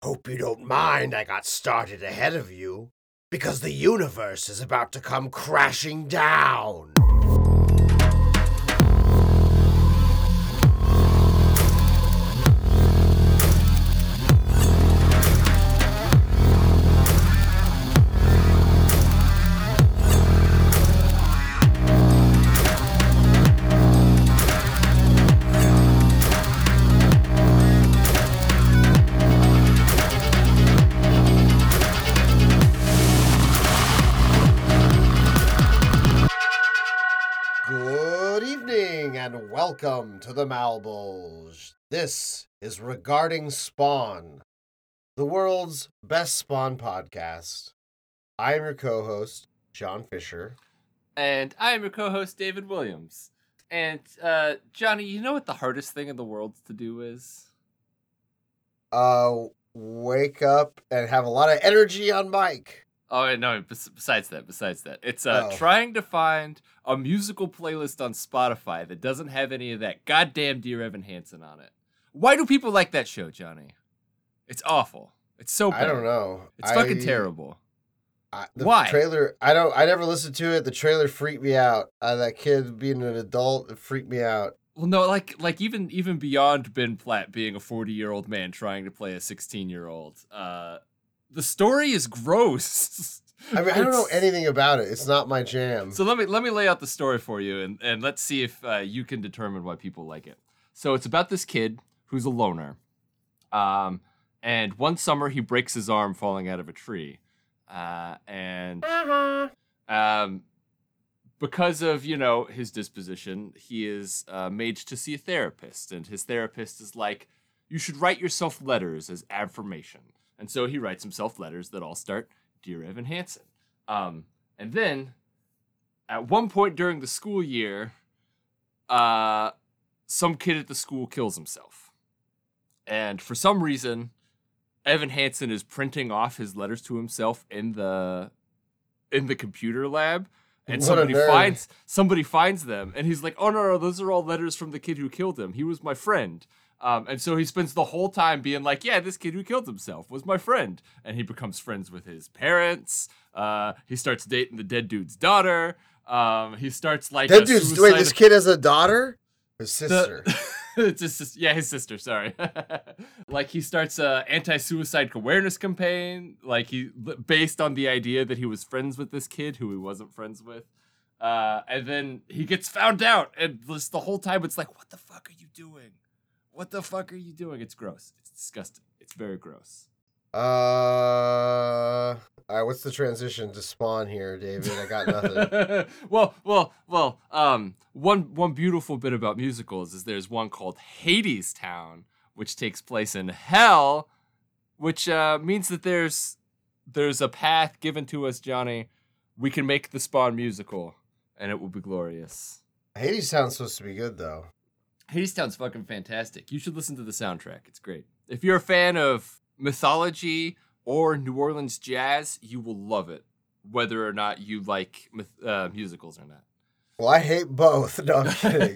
Hope you don't mind I got started ahead of you, because the universe is about to come crashing down. Welcome to the Malbolge. This is Regarding Spawn, the world's best Spawn podcast. I am your co-host, John Fisher. And I am your co-host, David Williams. And, Johnny, you know what the hardest thing in the world to do is? Wake up and have a lot of energy on mic. Oh, no, besides that. It's trying to find a musical playlist on Spotify that doesn't have any of that goddamn Dear Evan Hansen on it. Why do people like that show, Johnny? It's awful. It's so bad. I don't know. It's fucking terrible. Why? Trailer, I never listened to it. The trailer freaked me out. That kid being an adult, it freaked me out. Well, no, like even beyond Ben Platt being a 40-year-old man trying to play a 16-year-old, the story is gross. I mean, I don't know anything about it. It's not my jam. So let me lay out the story for you, and let's see if you can determine why people like it. So it's about this kid who's a loner. And one summer he breaks his arm falling out of a tree. Because of, his disposition, he is made to see a therapist. And his therapist is like, you should write yourself letters as affirmation. And so he writes himself letters that all start, Dear Evan Hansen. And then, at one point during the school year, some kid at the school kills himself. And for some reason, Evan Hansen is printing off his letters to himself in the computer lab. And somebody finds them. And he's like, oh, no, those are all letters from the kid who killed him. He was my friend. And so he spends the whole time being like, yeah, this kid who killed himself was my friend. And he becomes friends with his parents. He starts dating the dead dude's daughter. He starts like... Dead dude's... Wait, this kid has a daughter? His sister. His sister, sorry. Like, he starts an anti-suicide awareness campaign. Like, based on the idea that he was friends with this kid who he wasn't friends with. And then he gets found out. And just the whole time it's like, what the fuck are you doing? What the fuck are you doing? It's gross. It's disgusting. It's very gross. All right, what's the transition to Spawn here, David? I got nothing. Well. One beautiful bit about musicals is there's one called Hadestown, which takes place in hell, which means that there's a path given to us, Johnny. We can make the Spawn musical, and it will be glorious. Hadestown's supposed to be good, though. Hadestown's fucking fantastic. You should listen to the soundtrack. It's great. If you're a fan of mythology or New Orleans jazz, you will love it, whether or not you like musicals or not. Well, I hate both. No, I'm kidding.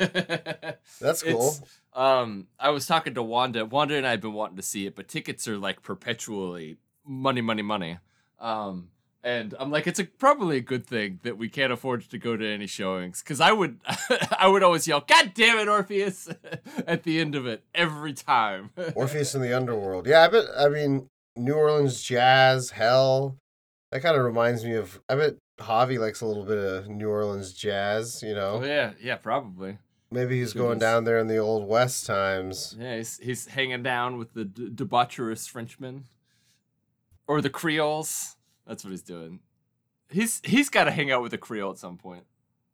That's cool. I was talking to Wanda. Wanda and I have been wanting to see it, but tickets are like perpetually money. And I'm like, it's probably a good thing that we can't afford to go to any showings, because I would always yell, "God damn it, Orpheus!" at the end of it every time. Orpheus in the underworld. Yeah, I mean, New Orleans jazz, hell. That kind of reminds me of. I bet Javi likes a little bit of New Orleans jazz. Oh, yeah, probably. Maybe he's going down there in the old West times. Yeah, he's hanging down with the debaucherous Frenchmen, or the Creoles. That's what he's doing. He's got to hang out with a Creole at some point.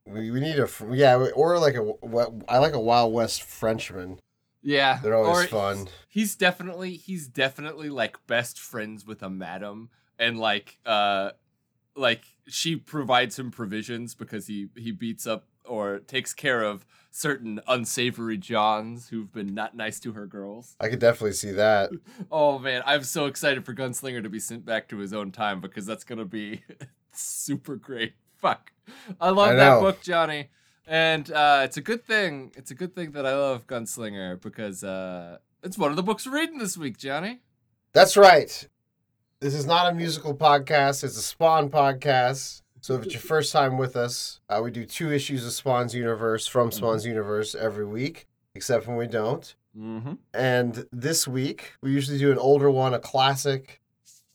We need I like a Wild West Frenchman. Yeah, they're always fun. He's definitely like best friends with a madam, and like she provides him provisions because he beats up or takes care of certain unsavory Johns who've been not nice to her girls. I could definitely see that. Oh, man. I'm so excited for Gunslinger to be sent back to his own time, because that's going to be super great. Fuck. I love that book, Johnny. And it's a good thing. It's a good thing that I love Gunslinger, because it's one of the books we're reading this week, Johnny. That's right. This is not a musical podcast. It's a Spawn podcast. So if it's your first time with us, we do 2 issues of Spawn's Universe from Spawn's Universe every week, except when we don't. Mm-hmm. And this week, we usually do an older one, a classic,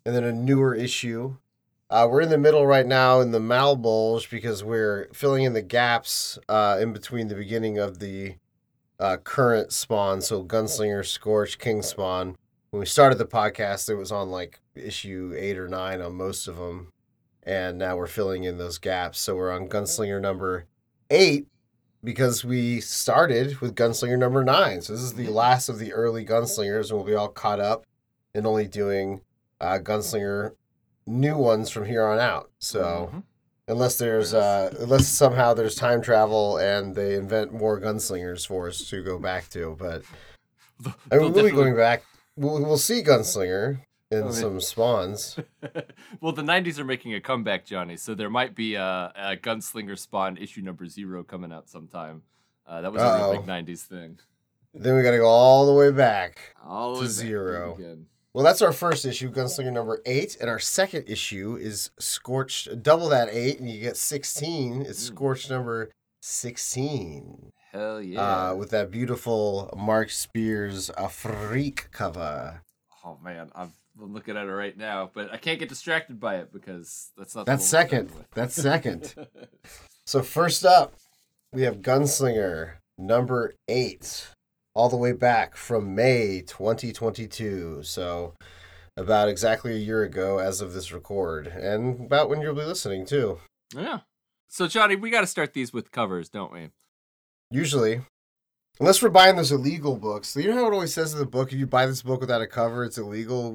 and then a newer issue. We're in the middle right now in the Malbolge because we're filling in the gaps in between the beginning of the current Spawn, so Gunslinger, Scorch, King Spawn. When we started the podcast, it was on like issue 8 or 9 on most of them. And now we're filling in those gaps. So we're on Gunslinger number 8 because we started with Gunslinger number 9. So this is the last of the early Gunslingers, and we'll be all caught up and only doing Gunslinger new ones from here on out. So unless there's unless somehow there's time travel and they invent more Gunslingers for us to go back to, but I mean, we'll be going back. We'll see Gunslinger. And some Spawns. Well, the 90s are making a comeback, Johnny, so there might be a Gunslinger Spawn issue number 0 coming out sometime. That was a real big 90s thing. Then we got to go all the way back to 0. Well, that's our first issue, Gunslinger number 8, and our second issue is Scorched. Double that 8, and you get 16. It's Scorched number 16. Hell yeah. With that beautiful Mark Spears Freak cover. Oh, man, I'm looking at it right now, but I can't get distracted by it because that's not. That's second. That's second. So first up, we have Gunslinger number 8, all the way back from May 2022. So about exactly a year ago as of this record, and about when you'll be listening too. Yeah. So Johnny, we got to start these with covers, don't we? Usually. Unless we're buying those illegal books. You know how it always says in the book, if you buy this book without a cover, it's illegal?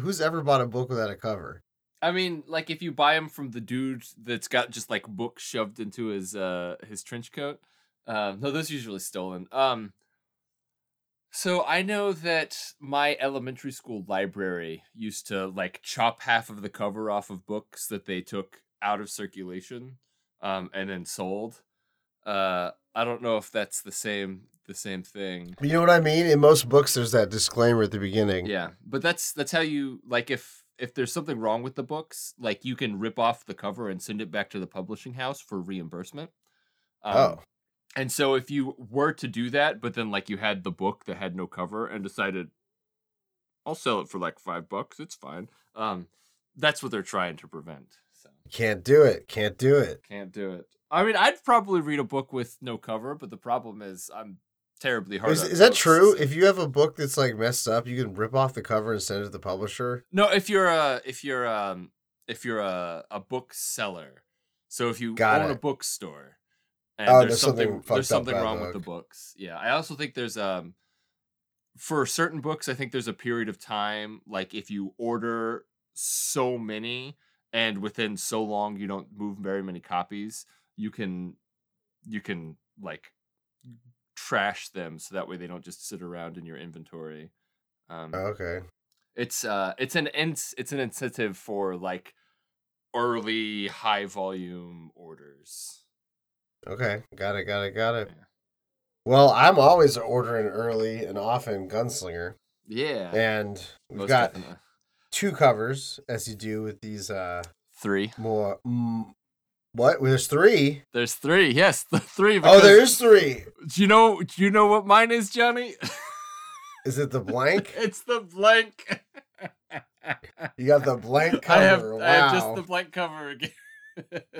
Who's ever bought a book without a cover? I mean, like, if you buy them from the dude that's got just, like, books shoved into his trench coat. No, those are usually stolen. So I know that my elementary school library used to, like, chop half of the cover off of books that they took out of circulation and then sold. I don't know if that's the same thing. You know what I mean? In most books, there's that disclaimer at the beginning. Yeah, but that's how you, like, if there's something wrong with the books, like, you can rip off the cover and send it back to the publishing house for reimbursement. And so if you were to do that, but then, like, you had the book that had no cover and decided, I'll sell it for, like, $5, it's fine. That's what they're trying to prevent. So. Can't do it. I mean, I'd probably read a book with no cover, but the problem is I'm terribly hard. Is that true? If you have a book that's like messed up, you can rip off the cover and send it to the publisher. No, if you're a book seller, so if you own a bookstore and there's something wrong with the books. Yeah, I also think there's for certain books, I think there's a period of time, like if you order so many and within so long you don't move very many copies. You can like trash them so that way they don't just sit around in your inventory. Okay. It's an incentive for like early high volume orders. Okay, got it. Yeah. Well, I'm always ordering early and often Gunslinger. Yeah. And we've got 2 covers as you do with these 3 more. What? Well, there's 3. There's 3. Yes, the 3. Oh, there's 3. Do you know what mine is, Johnny? Is it the blank? It's the blank. You got the blank cover. I have just the blank cover again.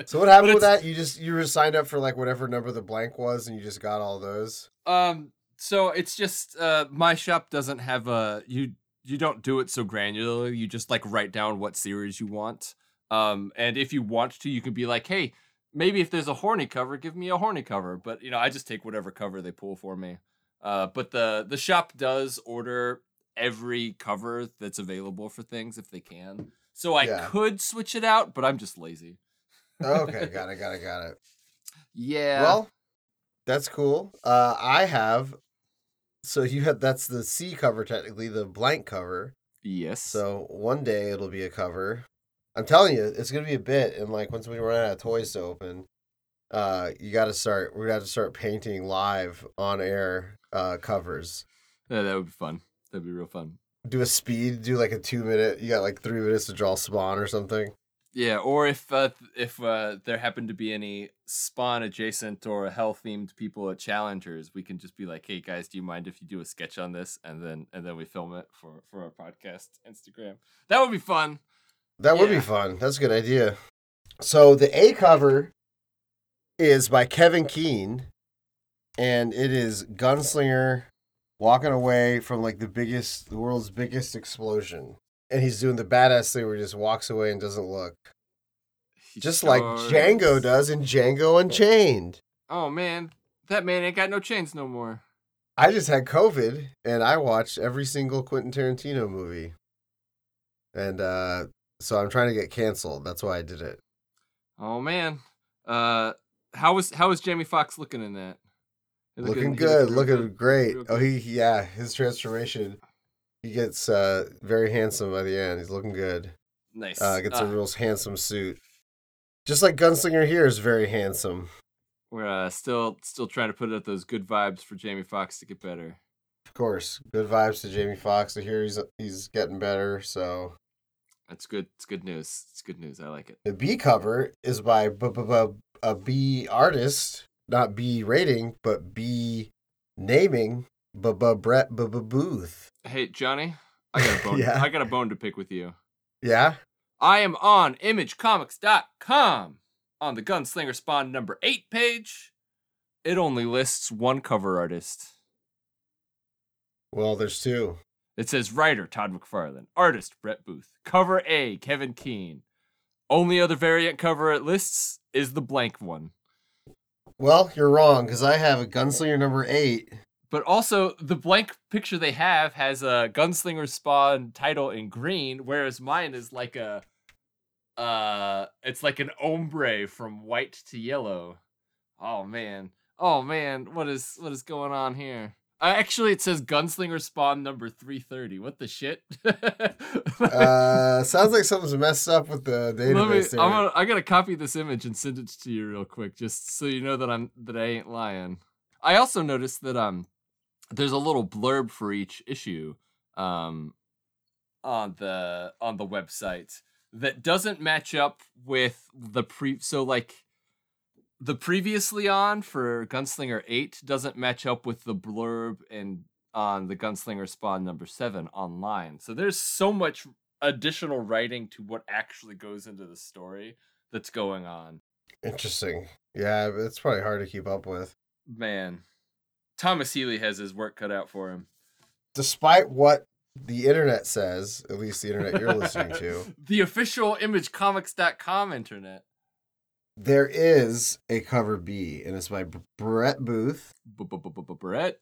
So what happened with that? You were signed up for like whatever number the blank was, and you just got all those. So it's just my shop doesn't have you don't do it so granularly. You just like write down what series you want. And if you want to, you can be like, hey, maybe if there's a horny cover, give me a horny cover. But, you know, I just take whatever cover they pull for me. But the shop does order every cover that's available for things if they can. So I could switch it out, but I'm just lazy. Okay, got it. Yeah. Well, that's cool. That's the C cover, technically, the blank cover. Yes. So one day it'll be a cover. I'm telling you, it's gonna be a bit, and like once we run out of toys to open, we gotta start painting live on air covers. Yeah, that would be fun. That'd be real fun. do a speed, do like a 2 minute, you got like 3 minutes to draw Spawn or something. Yeah, or if there happen to be any Spawn adjacent or hell themed people at Challengers, we can just be like, hey guys, do you mind if you do a sketch on this, and then we film it for our podcast Instagram. That would be fun. That would be fun. That's a good idea. So the A cover is by Kevin Keane, and it is Gunslinger walking away from like the world's biggest explosion. And he's doing the badass thing where he just walks away and doesn't look. Like Django does in Django Unchained. Oh, man. That man ain't got no chains no more. I just had COVID, and I watched every single Quentin Tarantino movie. And so I'm trying to get canceled. That's why I did it. Oh, man. How was Jamie Foxx looking in that? Looking good. Looking great. Oh, his transformation... He gets very handsome by the end. He's looking good. Nice. Gets a real handsome suit. Just like Gunslinger here is very handsome. We're still trying to put out those good vibes for Jamie Foxx to get better. Of course. Good vibes to Jamie Foxx. So here he's getting better, so... That's good. It's good news. It's good news. I like it. The B cover is by a B artist. Not B rating, but B naming. Brett Booth. Hey, Johnny, I got a bone. Yeah. I got a bone to pick with you. Yeah? I am on imagecomics.com on the Gunslinger Spawn number 8 page. It only lists one cover artist. Well, there's two. It says writer Todd McFarlane, artist Brett Booth, cover A Kevin Keane. Only other variant cover it lists is the blank one. Well, you're wrong, because I have a Gunslinger number 8. But also, the blank picture they have has a Gunslinger Spawn title in green, whereas mine is like it's like an ombre from white to yellow. Oh man, what is going on here? Actually, it says Gunslinger Spawn number 330. What the shit? Sounds like something's messed up with the database. I gotta copy this image and send it to you real quick, just so you know that I ain't lying. I also noticed that there's a little blurb for each issue on the website that doesn't match up with the previously on for Gunslinger 8 doesn't match up with the blurb and on the Gunslinger Spawn number 7 online. So there's so much additional writing to what actually goes into the story that's going on. Interesting. Yeah, it's probably hard to keep up with. Man, Thomas Healy has his work cut out for him. Despite what the internet says, at least the internet you're listening to. The official imagecomics.com internet. There is a cover B, and it's by Brett Booth. Brett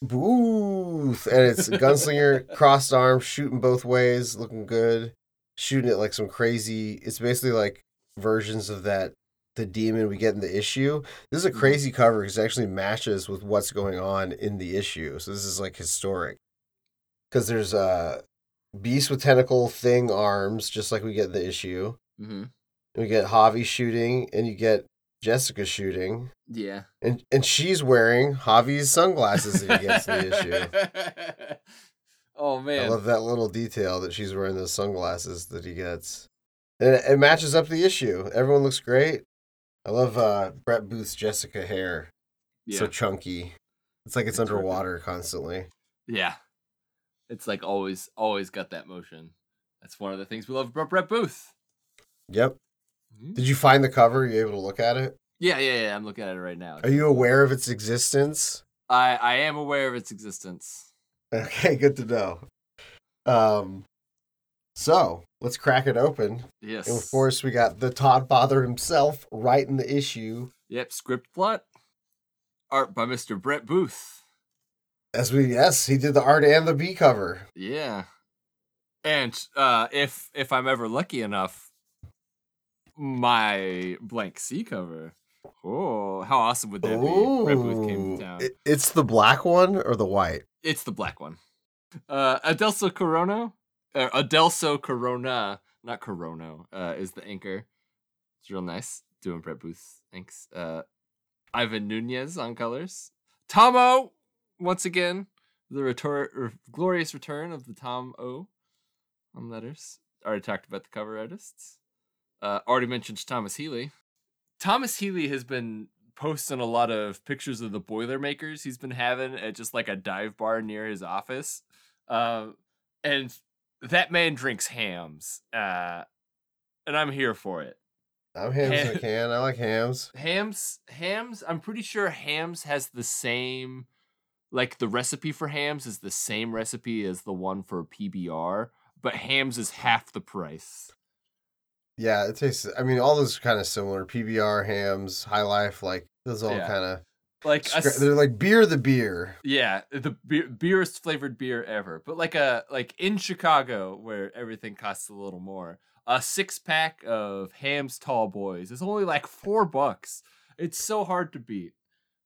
Booth. And it's Gunslinger, crossed arm, shooting both ways, looking good. Shooting it like some crazy... It's basically like versions of that the demon we get in the issue. This is a crazy cover because it actually matches with what's going on in the issue. So this is like historic. Because there's a beast with tentacle thing arms, just like we get in the issue. Mm-hmm. And we get Javi shooting, and you get Jessica shooting. Yeah. And she's wearing Javi's sunglasses that he gets in the issue. Oh, man. I love that little detail that she's wearing those sunglasses that he gets. And it matches up the issue. Everyone looks great. I love Brett Booth's Jessica hair. Yeah. So chunky. It's like it's underwater constantly. Yeah. It's like always got that motion. That's one of the things we love about Brett Booth. Yep. Mm-hmm. Did you find the cover? Are you able to look at it? Yeah. I'm looking at it right now. Are you aware of its existence? I am aware of its existence. Okay, good to know. So, let's crack it open. Yes. And of course, we got the Todd Father himself writing the issue. Yep, script plot. Art by Mr. Brett Booth. Yes, he did the art and the B cover. Yeah. And if I'm ever lucky enough, my blank C cover. Oh, how awesome would that be? Brett Booth came to town. It's the black one or the white? It's the black one. Adelso Corona, not Corono, is the inker. It's real nice doing Brett Booth's inks. Ivan Nunez on colors. Tom O, once again, the glorious return of the Tom O on letters. Already talked about the cover artists. Already mentioned Thomas Healy. Thomas Healy has been posting a lot of pictures of the Boilermakers he's been having at just like a dive bar near his office. And that man drinks Hamm's. And I'm here for it. I'm Hamm's in a can. I like Hamm's. Hamm's. I'm pretty sure Hamm's has the same, like the recipe for Hamm's is the same recipe as the one for PBR, but Hamm's is half the price. Yeah, it tastes. I mean, all those are kind of similar. PBR, Hamm's, High Life, like those all kind of like they're like beer. The beer. Yeah, the beerest flavored beer ever. But like in Chicago where everything costs a little more. A 6-pack of Hamm's Tall Boys. It's only like $4. It's so hard to beat.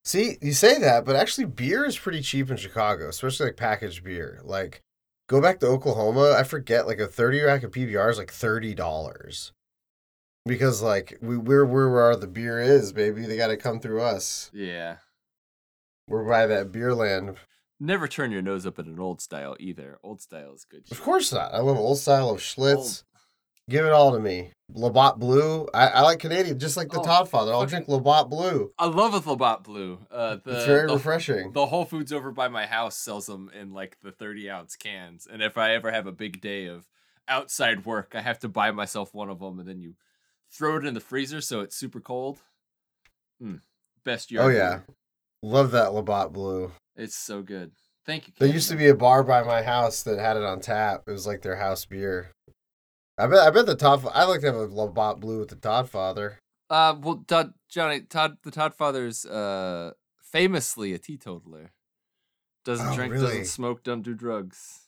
See, you say that, but actually beer is pretty cheap in Chicago, especially like packaged beer. Like, go back to Oklahoma. I forget, like a 30-rack of PBR is like $30. Because like we're where the beer is, baby. They got to come through us. Yeah, we're by that beer land. Never turn your nose up at an Old Style either. Old Style is good. Of course not. I love Old Style of Schlitz. Give it all to me. Labatt Blue. I like Canadian, just like the Todd Father. I'll drink Labatt Blue. I love a Labatt Blue. It's very refreshing. The Whole Foods over by my house sells them in like the 30-ounce cans. And if I ever have a big day of outside work, I have to buy myself one of them. And then you throw it in the freezer so it's super cold. Best yard. Oh, yeah. Love that Labatt Blue. It's so good. Thank you, Canada. There used to be a bar by my house that had it on tap. It was like their house beer. I bet the Todd. I like to have a Labatt Blue with the Todd Father. Well, the Todd Father's famously a teetotaler. Doesn't drink, really? Doesn't smoke, doesn't do drugs.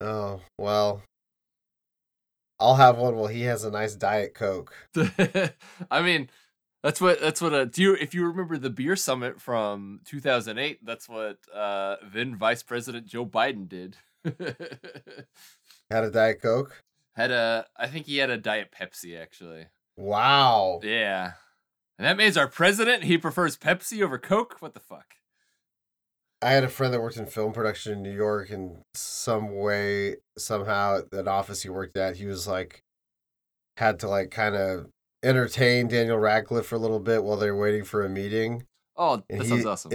Oh well, I'll have one while he has a nice Diet Coke. I mean, that's what. If you remember the beer summit from 2008, that's what then Vice President Joe Biden did. Had a Diet Coke. I think he had a Diet Pepsi, actually. Wow. Yeah. And that means our president, he prefers Pepsi over Coke? What the fuck? I had a friend that worked in film production in New York, and somehow, that office he worked at, he was like, had to like kind of entertain Daniel Radcliffe for a little bit while they were waiting for a meeting. Oh, that sounds awesome.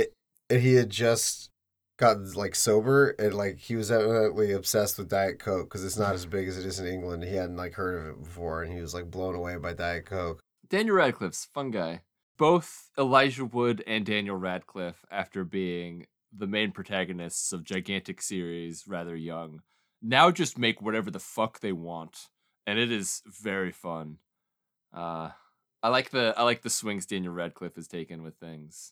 And he had just gotten like sober, and like he was evidently obsessed with Diet Coke because it's not as big as it is in England. He hadn't like heard of it before, and he was like blown away by Diet Coke. Daniel Radcliffe's fun guy. Both Elijah Wood and Daniel Radcliffe, after being the main protagonists of gigantic series rather young, now just make whatever the fuck they want, and it is very fun. I like the swings Daniel Radcliffe has taken with things.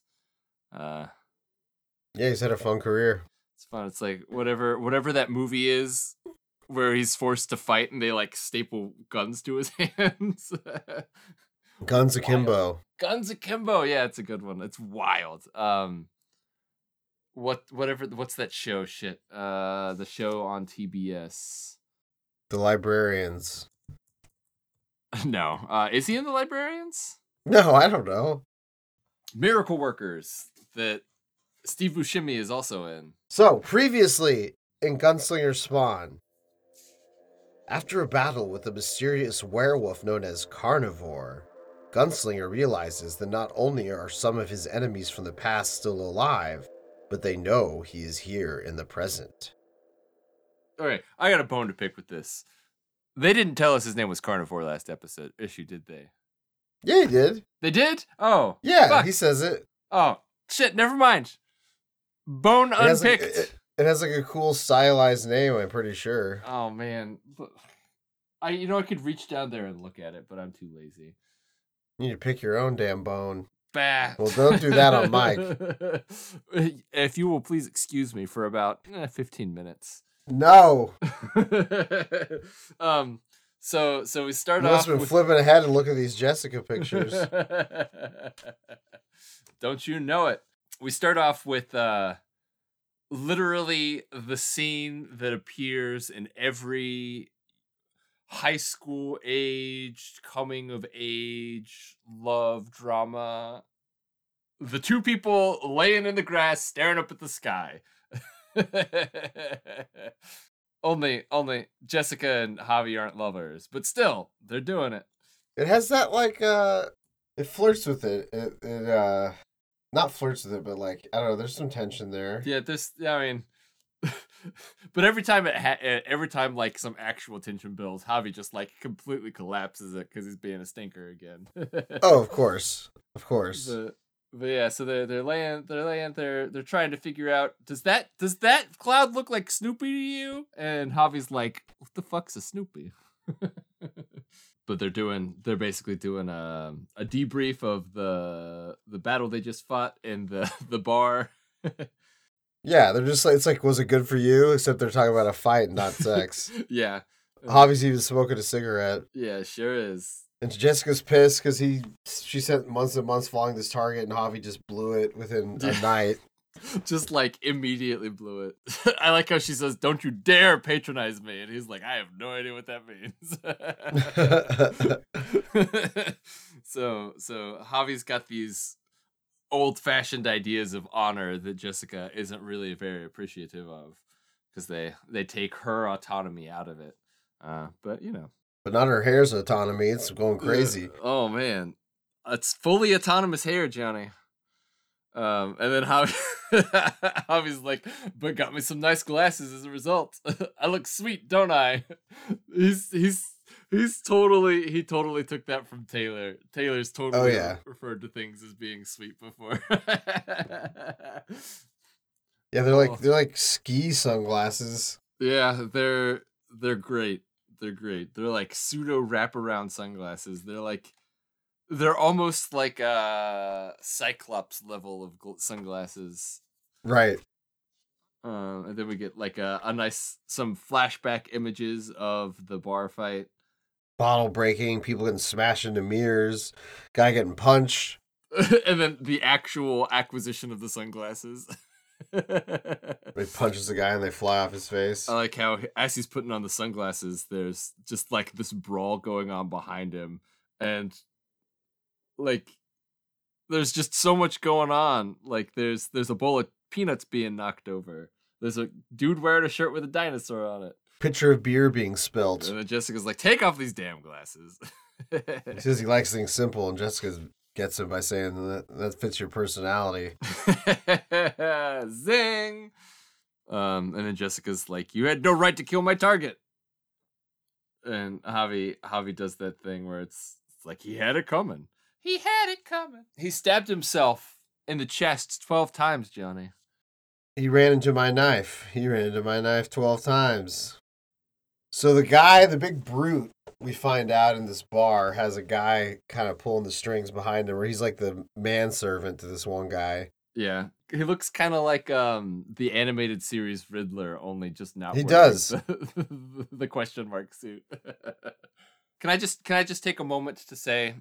Yeah, he's had a fun career. It's fun. It's like whatever that movie is where he's forced to fight and they like staple guns to his hands. Guns Akimbo. Guns Akimbo. Yeah, it's a good one. It's wild. What's that show shit? The show on TBS. The Librarians. No. Is he in The Librarians? No, I don't know. Miracle Workers. That Steve Buscemi is also in. So, previously in Gunslinger Spawn, after a battle with a mysterious werewolf known as Carnivore, Gunslinger realizes that not only are some of his enemies from the past still alive, but they know he is here in the present. Alright, I got a bone to pick with this. They didn't tell us his name was Carnivore last issue, did they? Yeah, he did. They did? Oh. Yeah, fuck. He says it. Oh, shit, never mind. Bone unpicked. It has like a cool stylized name, I'm pretty sure. Oh man, I could reach down there and look at it, but I'm too lazy. You need to pick your own damn bone. Bah. Well, don't do that on Mike. If you will please excuse me for about 15 minutes. No. So we start off. Must have been flipping ahead and look at these Jessica pictures. Don't you know it? We start off with literally the scene that appears in every high school age, coming of age, love drama. The two people laying in the grass, staring up at the sky. Only Jessica and Javi aren't lovers, but still, they're doing it. It has that, like, it flirts with it. It not flirts with it, but, like, I don't know, there's some tension there. Yeah, but every time like some actual tension builds, Javi just like completely collapses it because he's being a stinker again. Oh, of course. But yeah, so they're laying they're trying to figure out, does that cloud look like Snoopy to you? And Javi's like, what the fuck's a Snoopy? But they're basically doing a debrief of the battle they just fought in the bar. Yeah, they're just like, it's like, was it good for you? Except they're talking about a fight and not sex. Yeah. Javi's even smoking a cigarette. Yeah, sure is. And Jessica's pissed because she spent months and months following this target, and Javi just blew it within a night. Just like immediately blew it. I like how she says, "Don't you dare patronize me," and he's like, "I have no idea what that means." So Javi's got these old-fashioned ideas of honor that Jessica isn't really very appreciative of, because they take her autonomy out of it. But you know. But not her hair's autonomy. It's going crazy. Oh, man. It's fully autonomous hair, Johnny. And then Javi's like, but got me some nice glasses as a result. I look sweet, don't I? He totally took that from Taylor. Taylor's totally referred to things as being sweet before. Yeah, they're like ski sunglasses. Yeah, they're great. They're great. They're like pseudo wraparound sunglasses. They're almost like a Cyclops level of sunglasses. Right. And then we get like some flashback images of the bar fight. Bottle breaking, people getting smashed into mirrors, guy getting punched. And then the actual acquisition of the sunglasses. He punches the guy and they fly off his face. I like how as he's putting on the sunglasses, there's just like this brawl going on behind him, and like there's just so much going on. Like there's a bowl of peanuts being knocked over. There's a dude wearing a shirt with a dinosaur on it. Pitcher of beer being spilled. And then Jessica's like, "Take off these damn glasses." He says he likes things simple, and Jessica gets him by saying that fits your personality. Zing! And then Jessica's like, "You had no right to kill my target." And Javi does that thing where it's like he had it coming. He had it coming. He stabbed himself in the chest 12 times, Johnny. He ran into my knife. He ran into my knife 12 times. So the guy, the big brute, we find out in this bar, has a guy kind of pulling the strings behind him, where he's like the manservant to this one guy. Yeah. He looks kind of like the animated series Riddler, only just not he does the question mark suit. Can I just take a moment to say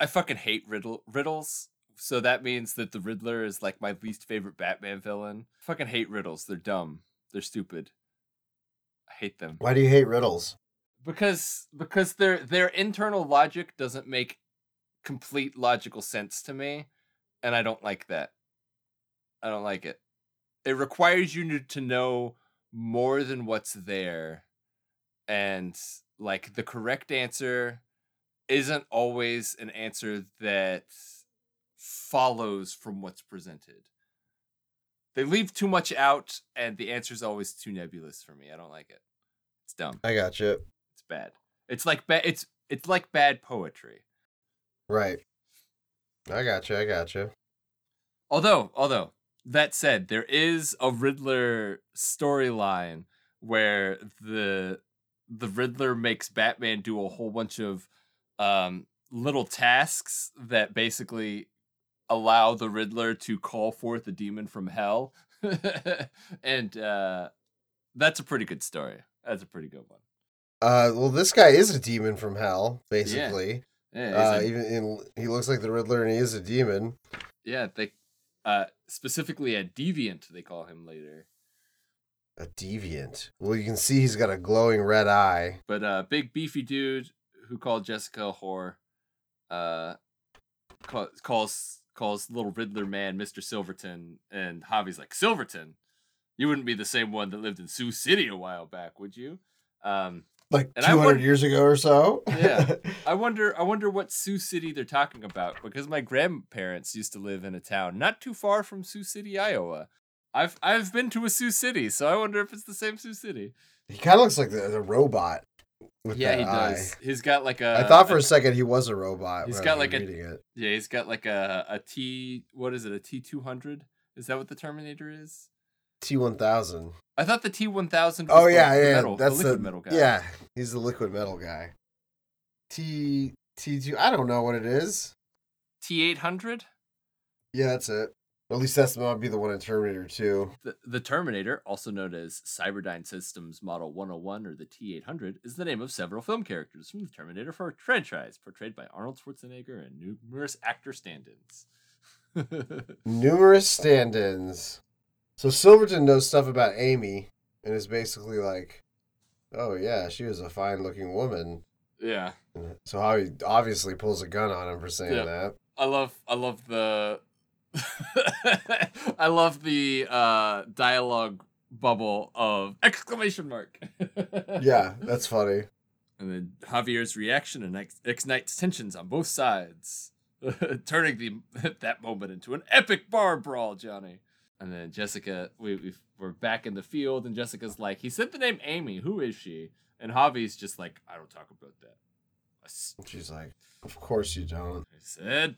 I fucking hate riddles. So that means that the Riddler is like my least favorite Batman villain. I fucking hate riddles. They're dumb. They're stupid. I hate them. Why do you hate riddles? Because their internal logic doesn't make complete logical sense to me, and I don't like that. I don't like it. It requires you to know more than what's there, and like the correct answer isn't always an answer that follows from what's presented. They leave too much out, and the answer's always too nebulous for me. I don't like it. It's dumb. I gotcha. Bad. It's like bad poetry. Right. I gotcha. Although that said, there is a Riddler storyline where the Riddler makes Batman do a whole bunch of little tasks that basically allow the Riddler to call forth a demon from hell. And that's a pretty good story. That's a pretty good one. Well, this guy is a demon from hell, basically. Yeah. He looks like the Riddler, and he is a demon. Yeah, they specifically a deviant, they call him later. A deviant. Well, you can see he's got a glowing red eye. But big beefy dude who called Jessica a whore, calls little Riddler man Mr. Silverton, and Javi's like, "Silverton? You wouldn't be the same one that lived in Sioux City a while back, would you? Like 200 years ago or so. Yeah. I wonder what Sioux City they're talking about, because my grandparents used to live in a town not too far from Sioux City, Iowa. I've been to a Sioux City, so I wonder if it's the same Sioux City. He kind of looks like the robot. Yeah, he does. He's got like a... I thought for a second he was a robot. He's got like yeah, he's got like a T... What is it? A T200? Is that what the Terminator is? T1000. I thought the T1000 was metal. That's the liquid metal guy. Yeah, he's the liquid metal guy. T2... I don't know what it is. T800? Yeah, that's it. At least that's going to be the one in Terminator 2. The Terminator, also known as Cyberdyne Systems Model 101 or the T-800, is the name of several film characters from the Terminator franchise, portrayed by Arnold Schwarzenegger and numerous actor stand-ins. Numerous stand-ins. So Silverton knows stuff about Amy and is basically like, oh yeah, she was a fine-looking woman. Yeah. So Howie obviously pulls a gun on him for saying that. I love the... I love the dialogue bubble of exclamation mark. Yeah, that's funny. And then Javier's reaction and ignites tensions on both sides, turning that moment into an epic bar brawl, Johnny. And then Jessica, we're back in the field, and Jessica's like, he said the name Amy, who is she? And Javier's just like, I don't talk about that. She's like, of course you don't. I said...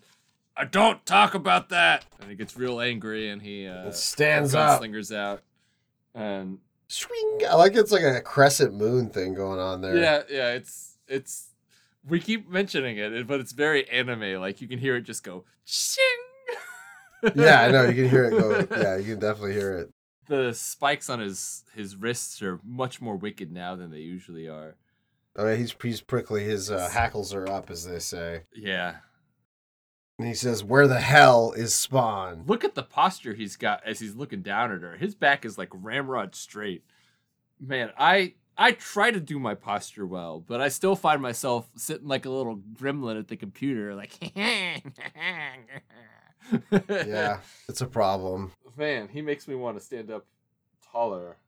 I don't talk about that. And he gets real angry and he stands up, slingers out, and swing. I like it's like a crescent moon thing going on there. Yeah. It's. We keep mentioning it, but it's very anime. Like you can hear it just go shing. Yeah, I know you can hear it go. Yeah, you can definitely hear it. The spikes on his wrists are much more wicked now than they usually are. I mean, he's prickly. His hackles are up, as they say. Yeah. And he says, where the hell is Spawn? Look at the posture he's got as he's looking down at her. His back is like ramrod straight. Man, I try to do my posture well, but I still find myself sitting like a little gremlin at the computer. Like, yeah, it's a problem. Man, he makes me want to stand up taller.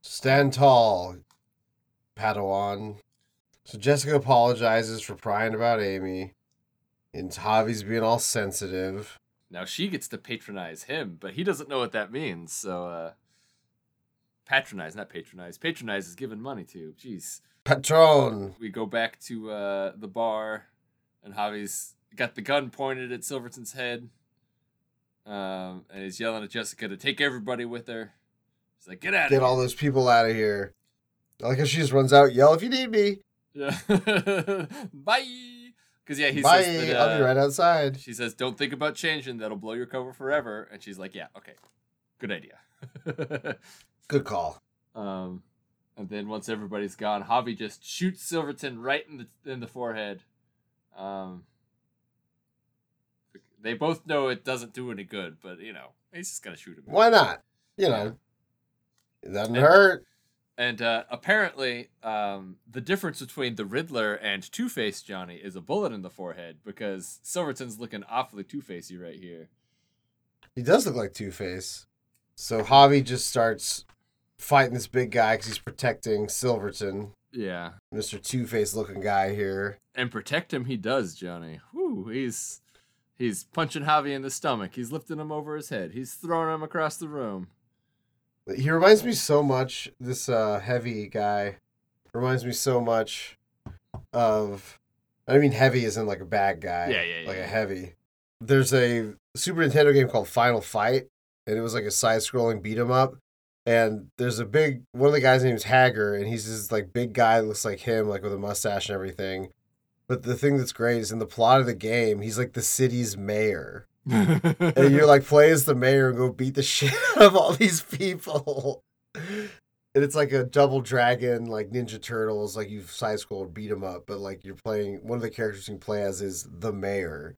Stand tall, Padawan. So Jessica apologizes for prying about Amy. And Tavi's being all sensitive. Now she gets to patronize him, but he doesn't know what that means. So, patronize, not patronize. Patronize is giving money to. Jeez. Patron. We go back to the bar, and Javi's got the gun pointed at Silverton's head. And he's yelling at Jessica to take everybody with her. He's like, get out of here. Get all those people out of here. I like how she just runs out, yell if you need me. Yeah. Bye. Because, yeah, he says that, I'll be right outside. She says, don't think about changing. That'll blow your cover forever. And she's like, yeah, okay. Good idea. Good call. And then once everybody's gone, Javi just shoots Silverton right in the forehead. They both know it doesn't do any good, but, you know, he's just going to shoot him. Why not? You know, it doesn't hurt. And apparently, the difference between the Riddler and Two-Face Johnny is a bullet in the forehead, because Silverton's looking awfully Two-Facey right here. He does look like Two-Face. So Javi just starts fighting this big guy because he's protecting Silverton. Yeah. Mr. Two-Face looking guy here. And protect him he does, Johnny. Whew, he's punching Javi in the stomach. He's lifting him over his head. He's throwing him across the room. He reminds me so much, this heavy guy reminds me so much of, I mean heavy isn't like a bad guy, a heavy. There's a Super Nintendo game called Final Fight, and it was like a side-scrolling beat-em-up, and there's a big, one of the guys' name's Hagger, and he's this like big guy that looks like him, like with a mustache and everything. But the thing that's great is in the plot of the game, he's like the city's mayor. And you're like, play as the mayor and go beat the shit out of all these people. And it's like a Double Dragon, like Ninja Turtles, like you've side scrolled, beat them up, but like you're playing, one of the characters you can play as is the mayor,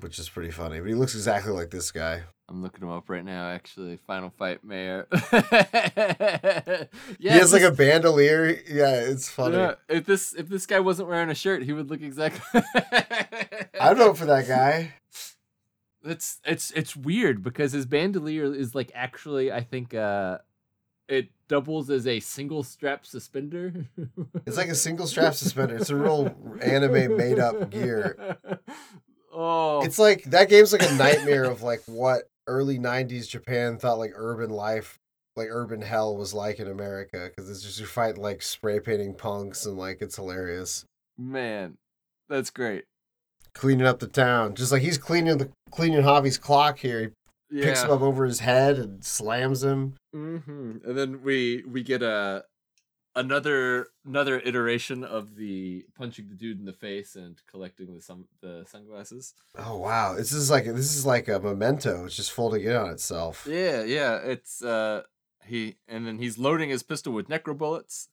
which is pretty funny. But he looks exactly like this guy. I'm looking him up right now, actually. Final Fight Mayor. Yeah, he has like a bandolier. Yeah, it's funny. Yeah, if this guy wasn't wearing a shirt, he would look exactly. I'd vote for that guy. It's weird because his bandolier is like actually, I think, it doubles as a single strap suspender. It's like a single strap suspender. It's a real anime made up gear. Oh, it's like that game's like a nightmare of like what early 90s Japan thought like urban life, like urban hell was like in America, because it's just you fight like spray painting punks and like it's hilarious. Man, that's great. Cleaning up the town, just like he's cleaning Javi's clock here. He picks him up over his head and slams him. Mm-hmm. And then we get another iteration of the punching the dude in the face and collecting the sunglasses. Oh wow! This is like a Memento. It's just folding in on itself. Yeah. It's and then he's loading his pistol with necro bullets,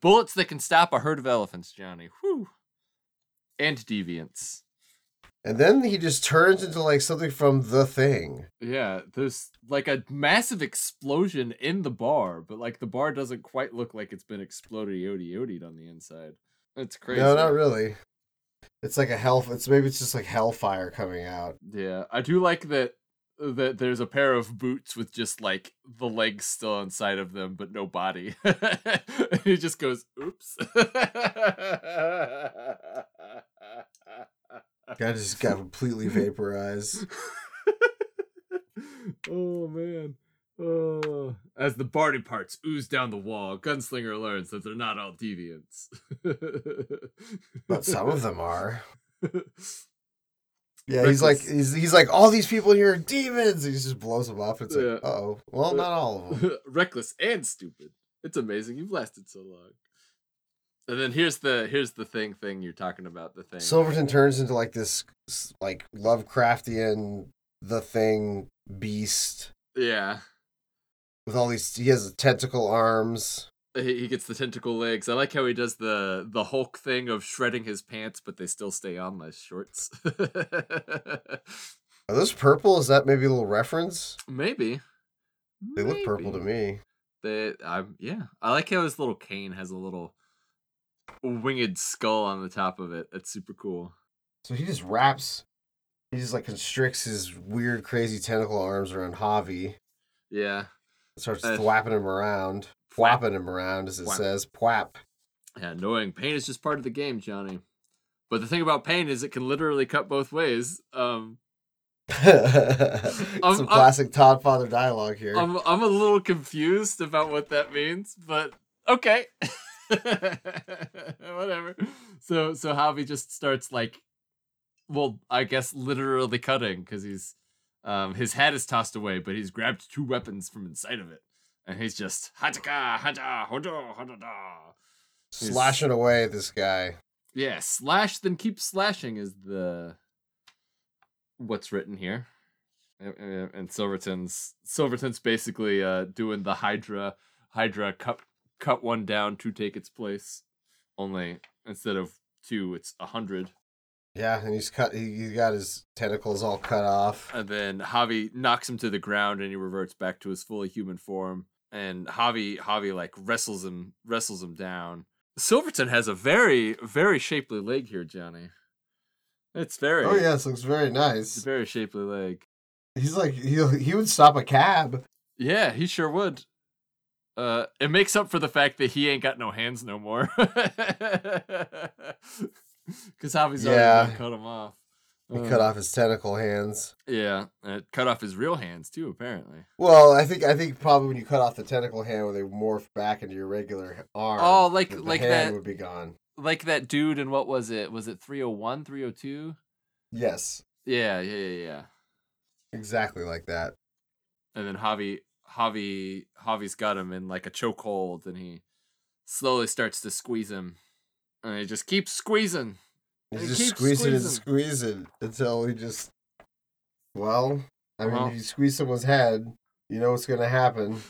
bullets that can stop a herd of elephants, Johnny. Whew. And deviants. And then he just turns into like something from The Thing. Yeah, there's like a massive explosion in the bar, but like the bar doesn't quite look like it's been exploded yodied on the inside. It's crazy. No, not really. It's like a hell. Maybe it's just like hellfire coming out. Yeah, I do like that there's a pair of boots with just like the legs still inside of them, but no body. And he just goes, oops. Guy just got completely vaporized. Oh, man. Oh. As the body parts ooze down the wall, Gunslinger learns that they're not all deviants. But some of them are. Yeah, he's like, all these people here are demons. And he just blows them up. It's like, uh-oh. Well, not all of them. Reckless and stupid. It's amazing you've lasted so long. And then here's the thing you're talking about, The Thing. Silverton turns into like this like Lovecraftian The Thing beast. Yeah. With all these, he has tentacle arms. He gets the tentacle legs. I like how he does the Hulk thing of shredding his pants, but they still stay on like shorts. Are those purple? Is that maybe a little reference? Maybe. They look purple to me. I like how his little cane has a little winged skull on the top of it. That's super cool. So he just wraps. He just like constricts his weird, crazy tentacle arms around Javi. Yeah. Starts thwapping him around. Flapping him around, as it says. Pwap. Yeah, annoying. Pain is just part of the game, Johnny. But the thing about pain is it can literally cut both ways. Some classic Todd Father dialogue here. I'm a little confused about what that means, but okay. Whatever. So Javi just starts like, well, I guess literally cutting, because he's his hat is tossed away, but he's grabbed two weapons from inside of it. And he's just slashing away at this guy. Yeah, slash then keep slashing is what's written here. And Silverton's basically doing the Hydra cut one down to take its place. Only instead of two, it's 100. Yeah, and he's got his tentacles all cut off. And then Javi knocks him to the ground, and he reverts back to his fully human form. And Javi like wrestles him down. Silverton has a very, very shapely leg here, Johnny. It's very. Oh yeah, this looks very nice. It's a very shapely leg. He's like he would stop a cab. Yeah, he sure would. It makes up for the fact that he ain't got no hands no more. Because Javi's already cut him off. He cut off his tentacle hands. Yeah, and it cut off his real hands too, apparently. Well, I think probably when you cut off the tentacle hand, when they morph back into your regular arm, oh, like hand that would be gone. Like that dude, and what was it? Was it 301, 302? Yes. Yeah. Exactly like that. And then Javi's got him in like a chokehold, and he slowly starts to squeeze him. And he just keeps squeezing. He's just squeezing until he just... Well, if you squeeze someone's head, you know what's going to happen.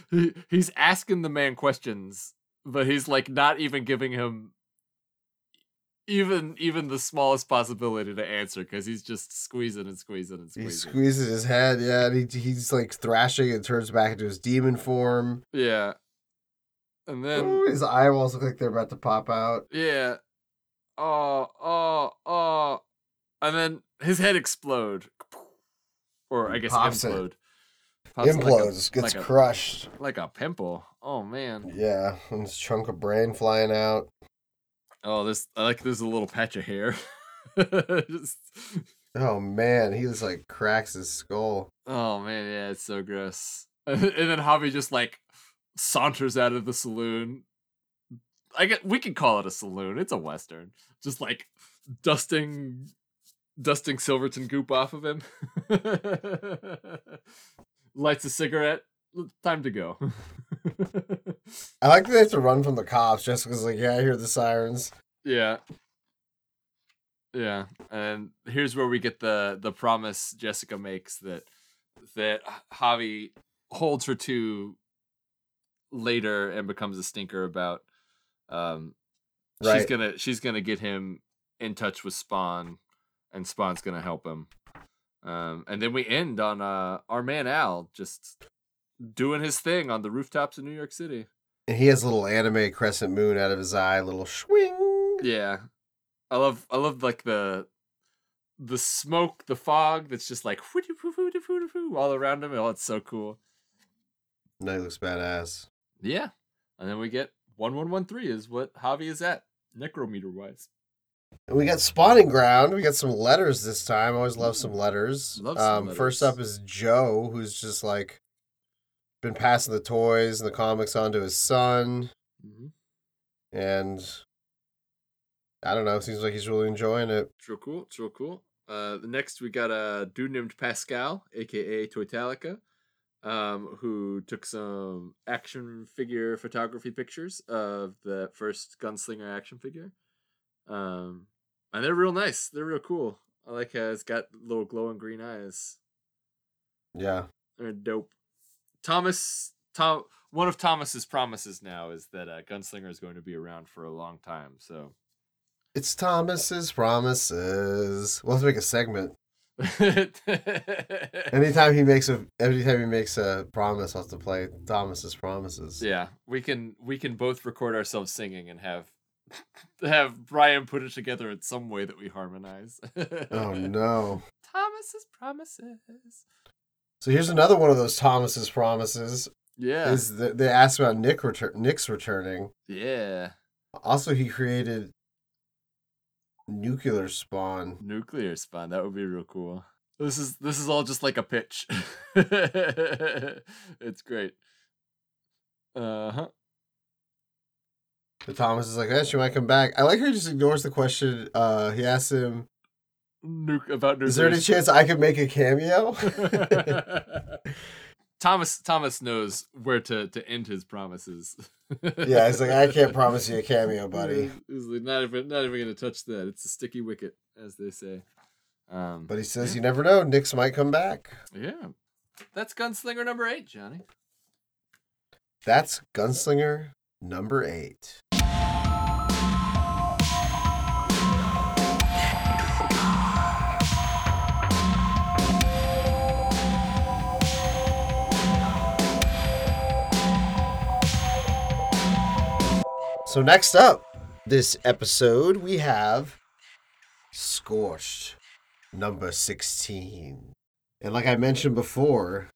He's asking the man questions, but he's like not even giving him even the smallest possibility to answer, because he's just squeezing. He squeezes his head, yeah, and he's like thrashing and turns back into his demon form. Yeah. And then his eyeballs look like they're about to pop out. Yeah. Oh. And then his head explode. or I guess implode. Implodes, gets crushed. Like a pimple. Oh, man. Yeah, and this chunk of brain flying out. Oh, there's a little patch of hair. Just... Oh, man, he just, like, cracks his skull. Oh, man, yeah, it's so gross. And then Javi just, like, saunters out of the saloon. I guess we could call it a saloon. It's a Western. Just, like, dusting Silverton goop off of him. Lights a cigarette. Time to go. I like that they have to run from the cops. Jessica's like, yeah, I hear the sirens. Yeah. Yeah. And here's where we get the promise Jessica makes that Javi holds her to later and becomes a stinker about. Right. She's gonna get him in touch with Spawn, and Spawn's gonna help him. And then we end on our man Al just doing his thing on the rooftops in New York City. And he has a little anime crescent moon out of his eye, little swing. Yeah, I love like the smoke, the fog that's just like all around him. Oh, it's so cool. And he looks badass. Yeah, and then we get 1113 is what Javi is at necrometer wise. And we got spawning ground. We got some letters this time. I always love some letters. First up is Joe, who's just like been passing the toys and the comics on to his son. Mm-hmm. And I don't know. It seems like he's really enjoying it. It's real cool. Next, we got a dude named Pascal, a.k.a. Toytalica, who took some action figure photography pictures of the first Gunslinger action figure. And they're real nice. They're real cool. I like how it's got little glowing green eyes. Yeah. They're dope. One of Thomas's promises now is that Gunslinger is going to be around for a long time. So it's Thomas's promises. We'll have to make a segment. Anytime he makes a promise, I'll have to play Thomas's promises. Yeah. We can both record ourselves singing and have Brian put it together in some way that we harmonize. Oh no. Thomas's promises. So here's another one of those Thomas's promises. Yeah. Is they asked about Nick's returning. Yeah. Also, he created Nuclear Spawn. Nuclear Spawn. That would be real cool. This is all just like a pitch. It's great. Uh-huh. But Thomas is like, hey, she might come back. I like how he just ignores the question. He asks him about nuclear. Is there any chance I could make a cameo? Thomas knows where to end his promises. Yeah, he's like, I can't promise you a cameo, buddy. He's like, not even gonna touch that. It's a sticky wicket, as they say. But he says, you never know. Nyx might come back. Yeah, that's Gunslinger number 8, Johnny. That's Gunslinger number 8. So next up, this episode, we have Scorched, number 16. And like I mentioned before,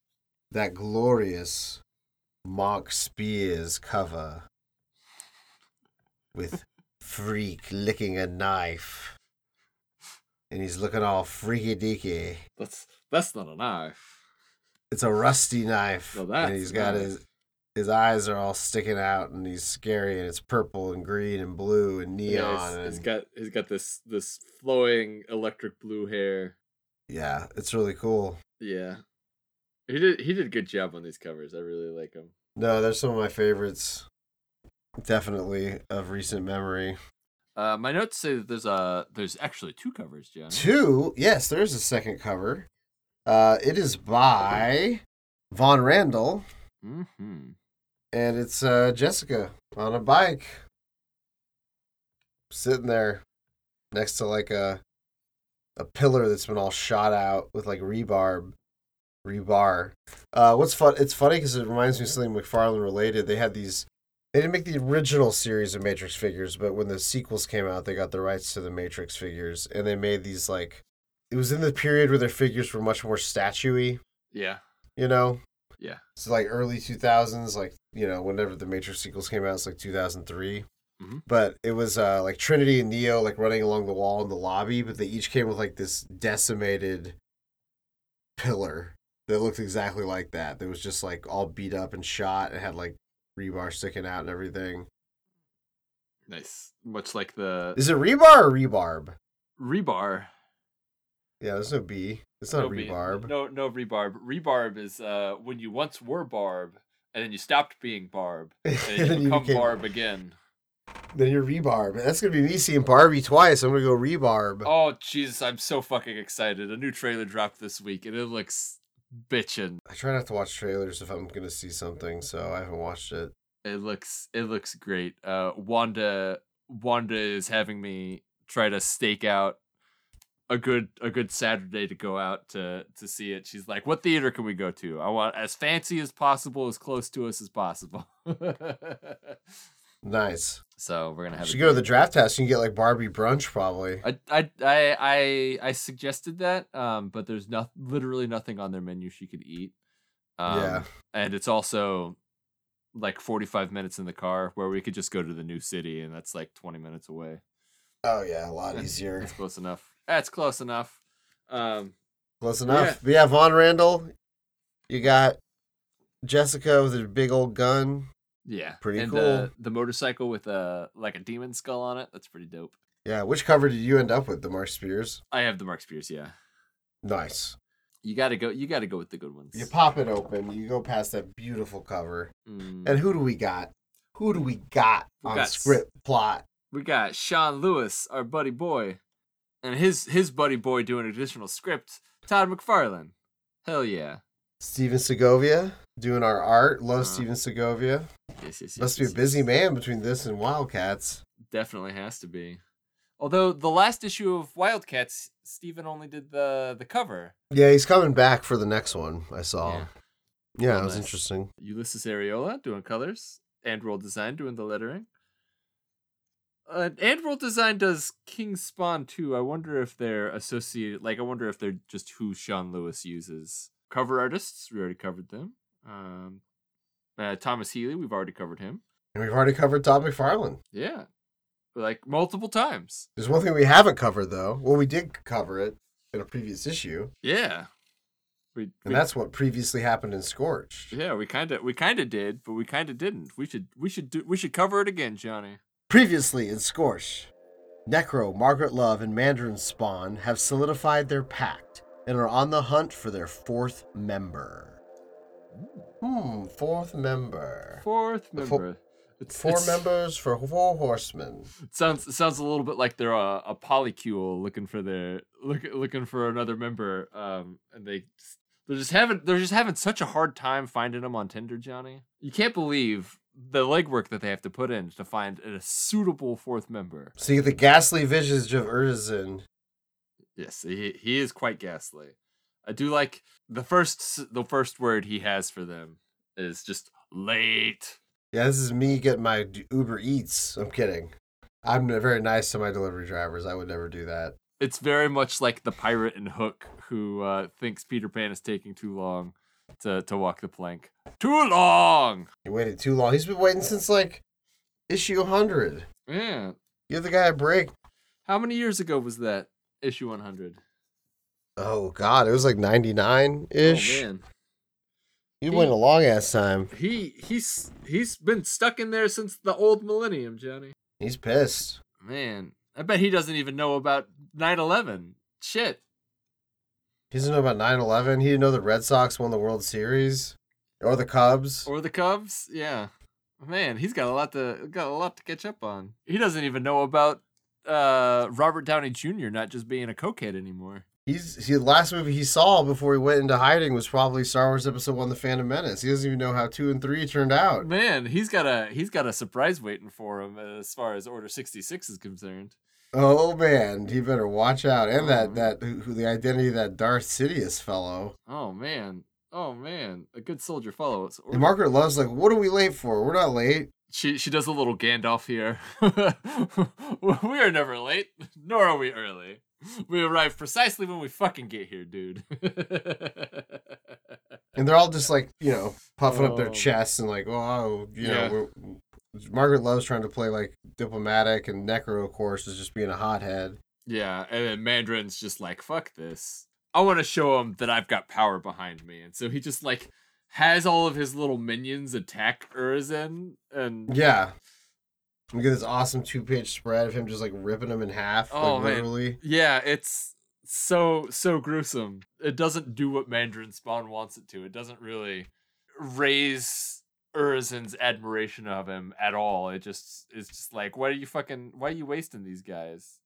that glorious Mark Spears cover with Freak licking a knife. And he's looking all freaky-deaky. That's not a knife. It's a rusty knife. Well, and he's got His eyes are all sticking out, and he's scary, and it's purple and green and blue and neon. Yeah, he's got this flowing electric blue hair. Yeah, it's really cool. Yeah, he did a good job on these covers. I really like them. No, they're some of my favorites, definitely of recent memory. My notes say that there's actually 2 covers, John. 2? Yes, there's a second cover. It is by Vaughn Randall. Mm-hmm. And it's Jessica on a bike, sitting there next to like a pillar that's been all shot out with like rebar. What's fun? It's funny because it reminds me of something McFarlane related. They didn't make the original series of Matrix figures, but when the sequels came out, they got the rights to the Matrix figures, and they made these like it was in the period where their figures were much more statuey. Yeah. You know? Yeah. It's like early 2000s, like, you know, whenever the Matrix sequels came out, it's like 2003. Mm-hmm. But it was like Trinity and Neo like running along the wall in the lobby, but they each came with like this decimated pillar that looked exactly like that. That was just like all beat up and shot. It had like rebar sticking out and everything. Nice. Much like the... Is it rebar or rebarb? Rebar. Yeah, there's no B. It's not rebarb. No rebarb. Rebarb is when you once were Barb, and then you stopped being Barb, and then you became Barb again. Then you're rebarb. That's going to be me seeing Barbie twice. I'm going to go rebarb. Oh, Jesus. I'm so fucking excited. A new trailer dropped this week, and it looks bitchin'. I try not to watch trailers if I'm going to see something, so I haven't watched it. It looks great. Wanda is having me try to stake out a good Saturday to go out to see it. She's like, "What theater can we go to? I want as fancy as possible, as close to us as possible." Nice. So we're gonna have. You should go to the draft house. You can get like Barbie brunch, probably. I suggested that, but there's literally nothing on their menu she could eat. Yeah, and it's also like 45 minutes in the car, where we could just go to the new city, and that's like 20 minutes away. Oh yeah, a lot easier. That's close enough. That's close enough. Close enough. Yeah. But yeah, Vaughn Randall. You got Jessica with her big old gun. Yeah, pretty cool. The motorcycle with like a demon skull on it. That's pretty dope. Yeah, which cover did you end up with? The Mark Spears. I have the Mark Spears. Yeah. Nice. You gotta go with the good ones. You pop it open. You go past that beautiful cover. Mm. And who do we got? Script plot? We got Sean Lewis, our buddy boy, and his buddy boy doing additional script. Todd McFarlane. Hell yeah. Steven Segovia doing our art. Love Steven Segovia. Yes, Must be a busy man between this and Wildcats. Definitely has to be. Although the last issue of Wildcats, Steven only did the cover. Yeah, he's coming back for the next one, I saw. Yeah, it was interesting. Ulysses Areola doing colors. And World Design doing the lettering. And World Design does King Spawn too. I wonder if they're associated. Like, I wonder if they're just who Sean Lewis uses. Cover artists, we already covered them. Thomas Healy, we've already covered him. And we've already covered Todd McFarlane. Yeah. Like, multiple times. There's one thing we haven't covered, though. Well, we did cover it in a previous issue. Yeah. And that's what previously happened in Scorched. Yeah, we kind of did, but we kind of didn't. We should cover it again, Johnny. Previously in Scorched, Necro, Margaret Love, and Mandarin Spawn have solidified their pact and are on the hunt for their fourth member. Fourth member. It's members for four horsemen. It sounds a little bit like they're a polycule looking for another member. And they're just having such a hard time finding them on Tinder, Johnny. You can't believe the legwork that they have to put in to find a suitable fourth member. See the ghastly visage of Urizen. Yes, he is quite ghastly. I do like the first word he has for them is just late. Yeah, this is me getting my Uber Eats. I'm kidding. I'm very nice to my delivery drivers. I would never do that. It's very much like the pirate in Hook who thinks Peter Pan is taking too long to walk the plank. Too long! He waited too long. He's been waiting since, like, issue 100. Yeah. Give the guy a break. How many years ago was that, issue 100? Oh, God. It was, like, 99-ish. Oh, man. He went a long ass time. He's been stuck in there since the old millennium, Johnny. He's pissed. Man, I bet he doesn't even know about 9/11. Shit. He doesn't know about 9/11. He didn't know the Red Sox won the World Series or the Cubs. Yeah. Man, he's got a lot to catch up on. He doesn't even know about Robert Downey Jr. not just being a cokehead anymore. The last movie he saw before he went into hiding was probably Star Wars Episode 1: The Phantom Menace. He doesn't even know how 2 and 3 turned out. Man, he's got a surprise waiting for him as far as Order 66 is concerned. Oh man, he better watch out! And the identity of that Darth Sidious fellow. Oh man, a good soldier fellow. And Margaret Love's like, "What are we late for? We're not late." She does a little Gandalf here. We are never late, nor are we early. We arrive precisely when we fucking get here, dude. And they're all just like, you know, puffing up their chests and like, oh, you know, Margaret Love's trying to play like diplomatic, and Necro, of course, is just being a hothead. Yeah, and then Mandarin's just like, fuck this. I want to show him that I've got power behind me. And so he just like has all of his little minions attack Urizen. And yeah. We get this awesome 2-page spread of him just like ripping him in half. Oh, like, literally. Man. Yeah, it's so gruesome. It doesn't do what Mandarin Spawn wants it to. It doesn't really raise Urizen's admiration of him at all. It just is just like, why are you wasting these guys?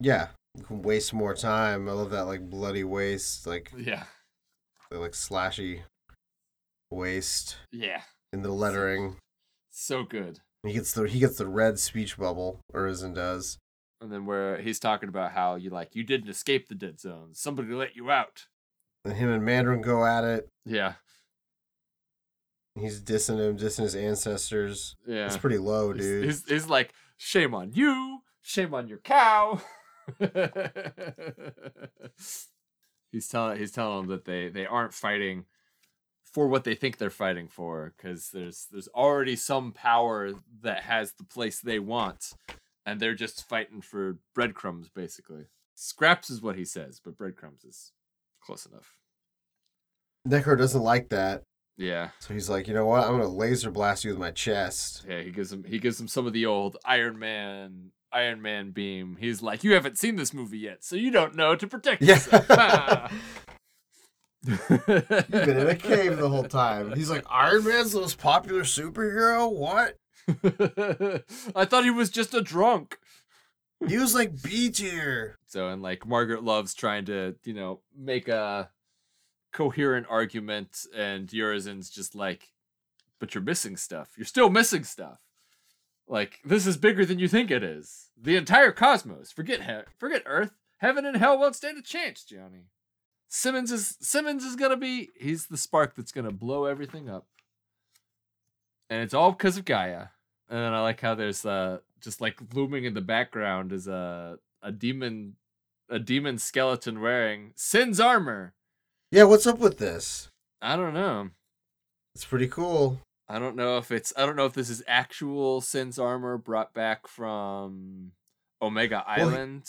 Yeah. You can waste more time. I love that like bloody waist, like the like slashy waist. Yeah. In the lettering. So good. He gets the red speech bubble, Urizen does. And then where he's talking about how you didn't escape the dead zone. Somebody let you out. And him and Mandarin go at it. Yeah. He's dissing his ancestors. Yeah. It's pretty low, dude. He's like, shame on you, shame on your cow. He's telling them that they aren't fighting for what they think they're fighting for, because there's already some power that has the place they want, and they're just fighting for breadcrumbs, basically. Scraps is what he says, but breadcrumbs is close enough. Necro doesn't like that. Yeah. So he's like, you know what? I'm gonna laser blast you with my chest. Yeah. He gives him some of the old Iron Man beam. He's like, you haven't seen this movie yet, so you don't know to protect yourself. You've been in a cave the whole time. He's like, Iron Man's the most popular superhero? What? I thought he was just a drunk. He was like B tier. So, and like Margaret Love's trying to, you know, make a coherent argument, and Urizen's just like, but you're missing stuff. You're still missing stuff. Like, this is bigger than you think it is. The entire cosmos. Forget Earth. Heaven and hell won't stand a chance, Johnny. Simmons is gonna be... He's the spark that's gonna blow everything up. And it's all because of Gaia. And then I like how there's, just like looming in the background is a demon skeleton wearing Sin's armor. Yeah, what's up with this? I don't know. It's pretty cool. I don't know if this is actual Sin's armor brought back from Omega Island.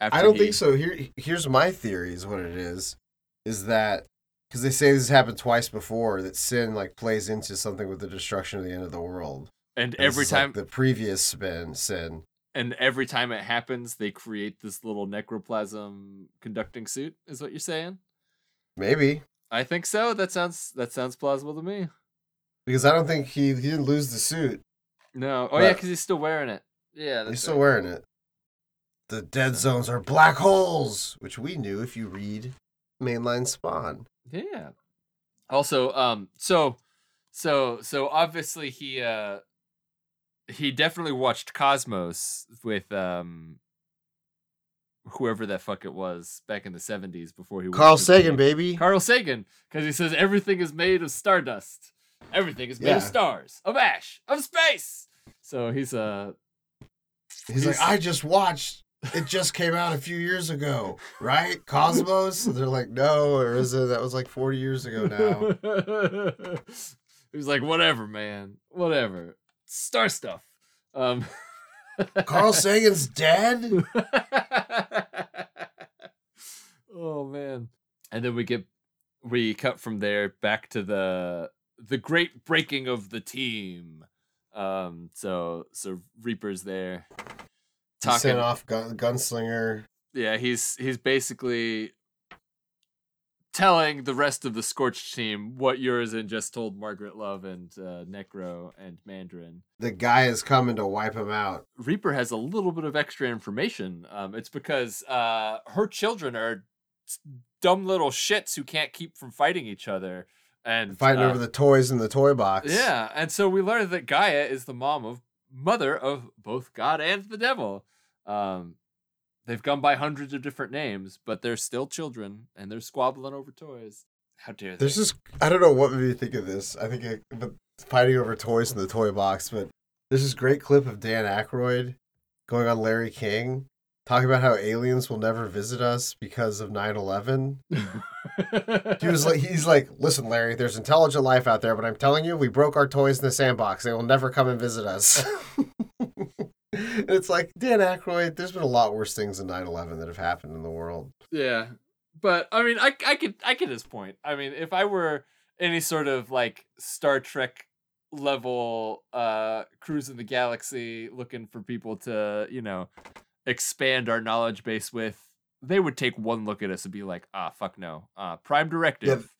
I don't think so. Here's my theory is what it is that, because they say this has happened twice before, that Sin like plays into something with the destruction of the end of the world. And every time like the previous spin, Sin. And every time it happens, they create this little necroplasm conducting suit, is what you're saying? Maybe. I think so. That sounds plausible to me. Because I don't think he didn't lose the suit. No. Oh, yeah, because he's still wearing it. Yeah, that's still wearing it. The dead zones are black holes, which we knew if you read Mainline Spawn. Yeah. Also, so obviously he definitely watched Cosmos with whoever that fuck it was back in the 70s before he. Carl Sagan, baby. Carl Sagan, because he says everything is made of stardust. Everything is made of stars, of ash, of space. So he's like, I just watched. It just came out a few years ago, right? Cosmos. And they're like, no, or is it? That was like 40 years ago now. He's like, whatever, man, whatever. Star stuff. Carl Sagan's dead. Oh man! And then we cut from there back to the great breaking of the team. So Reaper's there talking. He sent off Gunslinger. Yeah, he's basically telling the rest of the Scorched team what Urizen just told Margaret Love and Necro and Mandarin. The guy is coming to wipe him out. Reaper has a little bit of extra information. It's because her children are dumb little shits who can't keep from fighting each other. And fighting over the toys in the toy box. Yeah, and so we learned that Gaia is the mother of both God and the devil. They've gone by hundreds of different names, but they're still children, and they're squabbling over toys. How dare they? There's this, I don't know what made me think of this. I think fighting over toys in the toy box, but there's this great clip of Dan Aykroyd going on Larry King, talking about how aliens will never visit us because of 9/11. He's like, listen, Larry, there's intelligent life out there, but I'm telling you, we broke our toys in the sandbox. They will never come and visit us. And it's like, Dan Aykroyd, there's been a lot worse things than 9/11 that have happened in the world. Yeah. But I mean, I get his point. I mean, if I were any sort of like Star Trek level cruising the galaxy looking for people to, you know, expand our knowledge base with, they would take one look at us and be like, ah, fuck no. Prime directive. Yeah,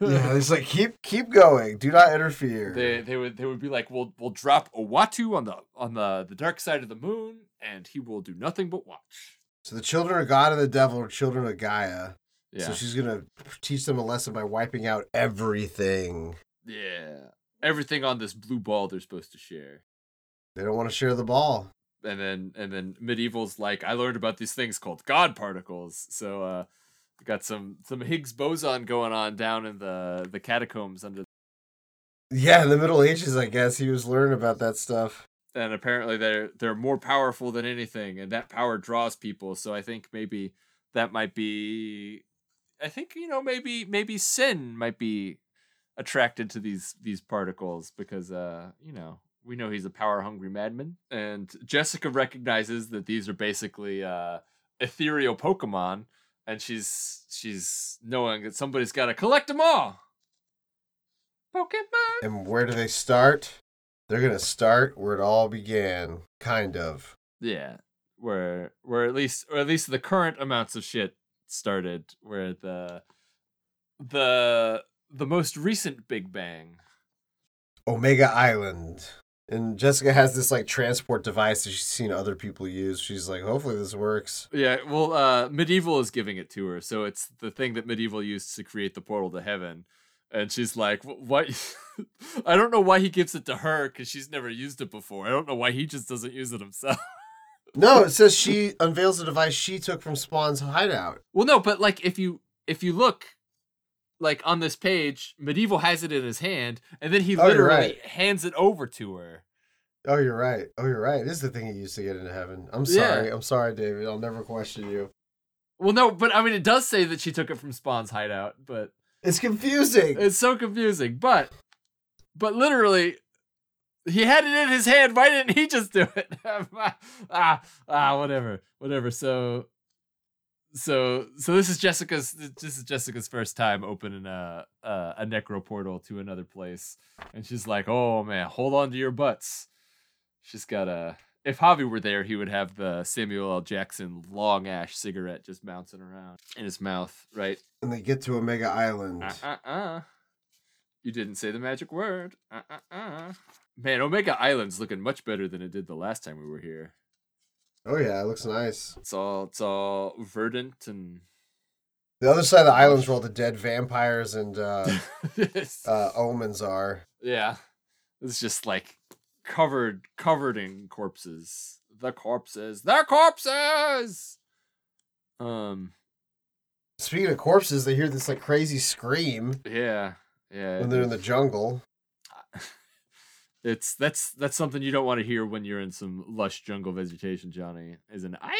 yeah, it's like keep going. Do not interfere. They would be like, we'll drop Owatu on the dark side of the moon, and he will do nothing but watch. So the children of God and the devil are children of Gaia. Yeah. So she's gonna teach them a lesson by wiping out everything. Yeah. Everything on this blue ball they're supposed to share. They don't want to share the ball. And then Medieval's like, I learned about these things called God particles. So we got some Higgs boson going on down in the catacombs under. Yeah, in the Middle Ages, I guess he was learning about that stuff. And apparently they're more powerful than anything, and that power draws people. So I think maybe that might be. I think, you know, maybe sin might be attracted to these particles because you know. We know he's a power-hungry madman, and Jessica recognizes that these are basically ethereal Pokemon, and she's knowing that somebody's got to collect them all. Pokemon. And where do they start? They're gonna start where it all began, kind of. Yeah, where at least the current amounts of shit started, where the most recent Big Bang, Omega Island. And Jessica has this, like, transport device that she's seen other people use. She's like, hopefully this works. Yeah, well, Medieval is giving it to her. So it's the thing that Medieval used to create the portal to heaven. And she's like, what? I don't know why he gives it to her, because she's never used it before. I don't know why he just doesn't use it himself. No, it says she unveils the device she took from Spawn's hideout. Well, no, but, like, if you look... Like, on this page, Medieval has it in his hand, and then he literally hands it over to her. Oh, you're right. It is the thing he used to get into heaven. I'm sorry, David. I'll never question you. Well, no, but, I mean, it does say that she took it from Spawn's hideout, but... It's confusing. It's so confusing, but literally, he had it in his hand. Why didn't he just do it? Whatever. So this is Jessica's first time opening a necro portal to another place, and she's like, "Oh man, hold on to your butts." She's got a. If Javi were there, he would have the Samuel L. Jackson long ash cigarette just bouncing around in his mouth, right? And they get to Omega Island. You didn't say the magic word. Man, Omega Island's looking much better than it did the last time we were here. Oh yeah, it looks nice. It's all verdant and. The other side of the island's where all the dead vampires and omens are. Yeah, it's just like covered in corpses. The corpses. Speaking of corpses, they hear this like crazy scream. Yeah. When they're in the jungle. That's something you don't want to hear when you're in some lush jungle vegetation, Johnny. Is an aye?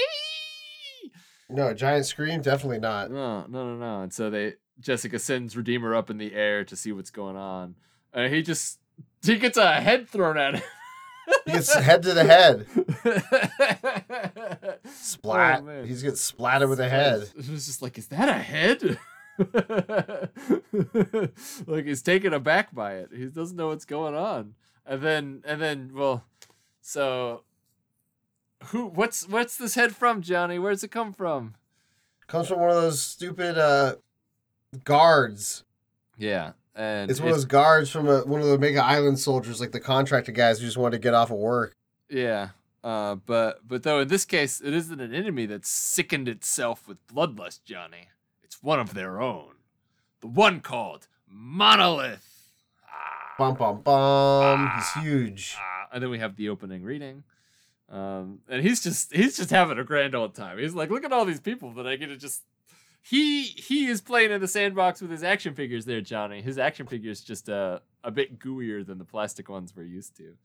No, a giant scream, definitely not. No. And so Jessica sends Redeemer up in the air to see what's going on. He gets a head thrown at him. He gets head to the head. Splat. Oh, he gets splatted with a head. It was just like, is that a head? Like he's taken aback by it. He doesn't know what's going on. What's this head from, Johnny? Where's it come from? Comes from one of those stupid guards. Yeah. And it's one of those guards from one of the Omega Island soldiers, like the contractor guys who just wanted to get off of work. Yeah. But though in this case it isn't an enemy that's sickened itself with bloodlust, Johnny. It's one of their own. The one called Monolith. Bum, bum, bum. He's huge. And then we have the opening reading. And he's just having a grand old time. He's like, look at all these people that I get to just... He is playing in the sandbox with his action figures there, Johnny. His action figures just a bit gooier than the plastic ones we're used to.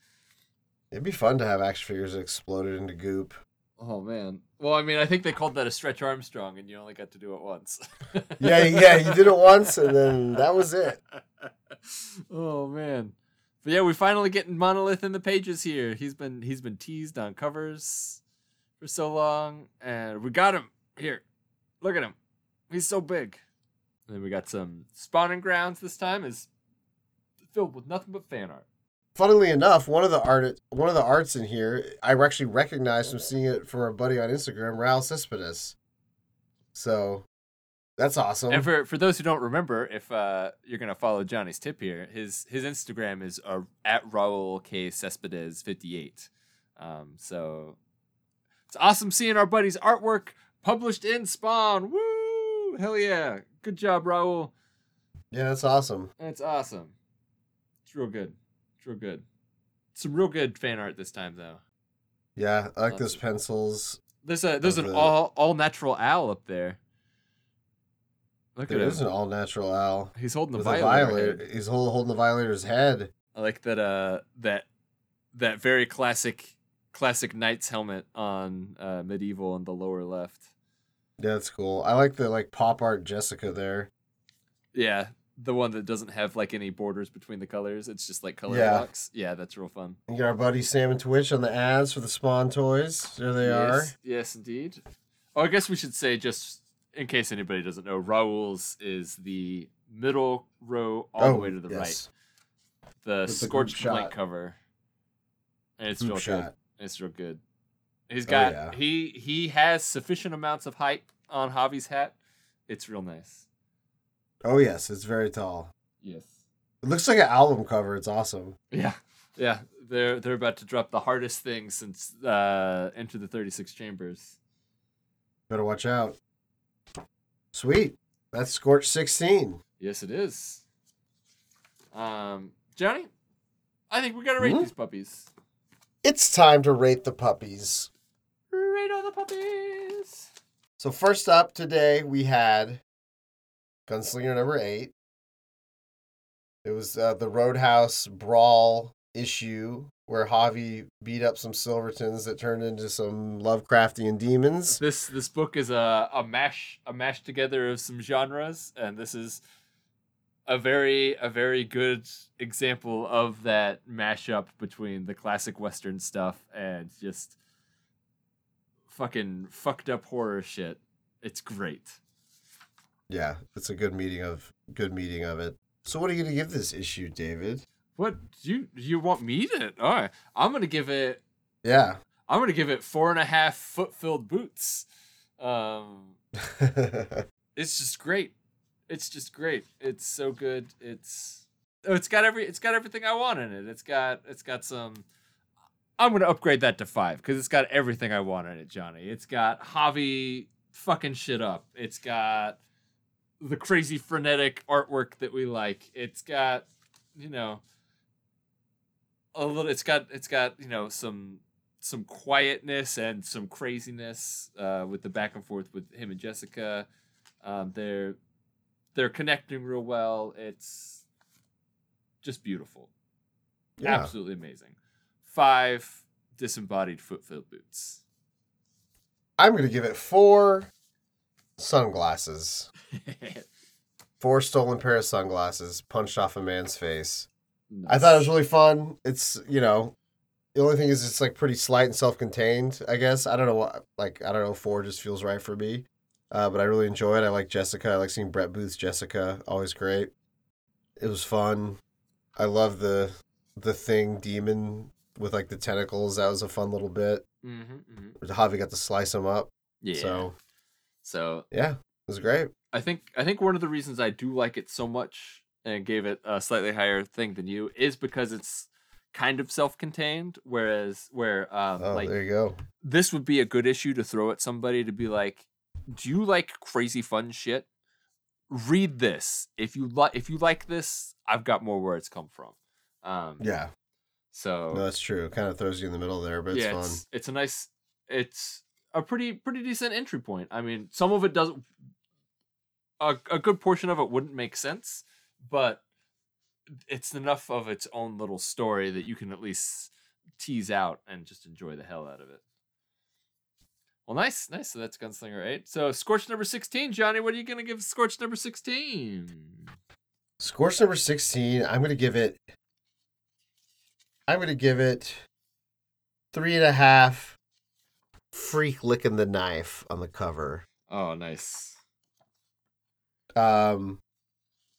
It'd be fun to have action figures that exploded into goop. Oh, man. Well, I mean, I think they called that a Stretch Armstrong, and you only got to do it once. yeah, you did it once, and then that was it. Oh, man. But yeah, we finally get Monolith in the pages here. He's been teased on covers for so long, and we got him. Here, look at him. He's so big. And then we got some Spawning Grounds this time is filled with nothing but fan art. Funnily enough, one of the arts in here, I actually recognized from seeing it from our buddy on Instagram, Raul Cespedes. So that's awesome. And for those who don't remember, if you're going to follow Johnny's tip here, his Instagram is at Raul K. Cespedes 58. So it's awesome seeing our buddy's artwork published in Spawn. Woo! Hell yeah. Good job, Raul. Yeah, that's awesome. That's awesome. It's real good. Some real good fan art this time, though. Yeah, I like those pencils. There's an all natural owl up there. Look at it. There's an all natural owl. He's holding the violator. He's holding the violator's head. I like that. That very classic knight's helmet on medieval in the lower left. Yeah, that's cool. I like the pop art Jessica there. Yeah. The one that doesn't have any borders between the colors. It's just color blocks. Yeah, that's real fun. You got our buddy Sam and Twitch on the ads for the Spawn toys. There they are. Yes, indeed. Oh, I guess we should say, just in case anybody doesn't know, Raul's is the middle row all the way to the right. The scorched blank cover. And it's real good. He's got he has sufficient amounts of height on Javi's hat. It's real nice. Oh, yes. It's very tall. Yes. It looks like an album cover. It's awesome. Yeah. Yeah. They're about to drop the hardest thing since Enter the 36 Chambers. Better watch out. Sweet. That's Scorch 16. Yes, it is. Johnny, I think we got to rate these puppies. It's time to rate the puppies. Rate all the puppies. So first up today, we had Gunslinger number 8. It was the Roadhouse Brawl issue where Javi beat up some Silvertons that turned into some Lovecraftian demons. This book is a mash together of some genres, and this is a very good example of that mashup between the classic Western stuff and just fucking fucked up horror shit. It's great. Yeah, it's a good meeting of it. So what are you going to give this issue, David? What you want me to? All right, I'm going to give it. Yeah, I'm going to give it 4.5 foot-filled boots. It's just great. It's so good. It's got everything I want in it. It's got some. I'm going to upgrade that to 5 because it's got everything I want in it, Johnny. It's got Javi fucking shit up. It's got the crazy frenetic artwork that we like. It's got, some quietness and some craziness with the back and forth with him and Jessica. They're connecting real well. It's just beautiful. Yeah. Absolutely amazing. 5 disembodied foot-filled boots. I'm going to give it 4 sunglasses. 4 stolen pair of sunglasses punched off a man's face. Nice. I thought it was really fun. It's, the only thing is it's pretty slight and self-contained, I guess. I don't know what, 4 just feels right for me. But I really enjoy it. I like Jessica. I like seeing Brett Booth's Jessica. Always great. It was fun. I love the thing demon with the tentacles. That was a fun little bit. Mm-hmm. Javi got to slice him up. Yeah. So yeah, it was great. I think one of the reasons I do like it so much and gave it a slightly higher thing than you is because it's kind of self-contained. There you go. This would be a good issue to throw at somebody to be like, "Do you like crazy fun shit? Read this. If you like this, I've got more where it's come from." Yeah. So no, that's true. It kind of throws you in the middle there, but it's fun. It's a pretty decent entry point. I mean, some of it doesn't. A good portion of it wouldn't make sense, but it's enough of its own little story that you can at least tease out and just enjoy the hell out of it. Well, nice, nice. So that's Gunslinger 8. So Scorch number 16, Johnny, what are you going to give Scorch number 16? Scorch number 16, I'm going to give it 3.5 freak licking the knife on the cover. Oh, nice.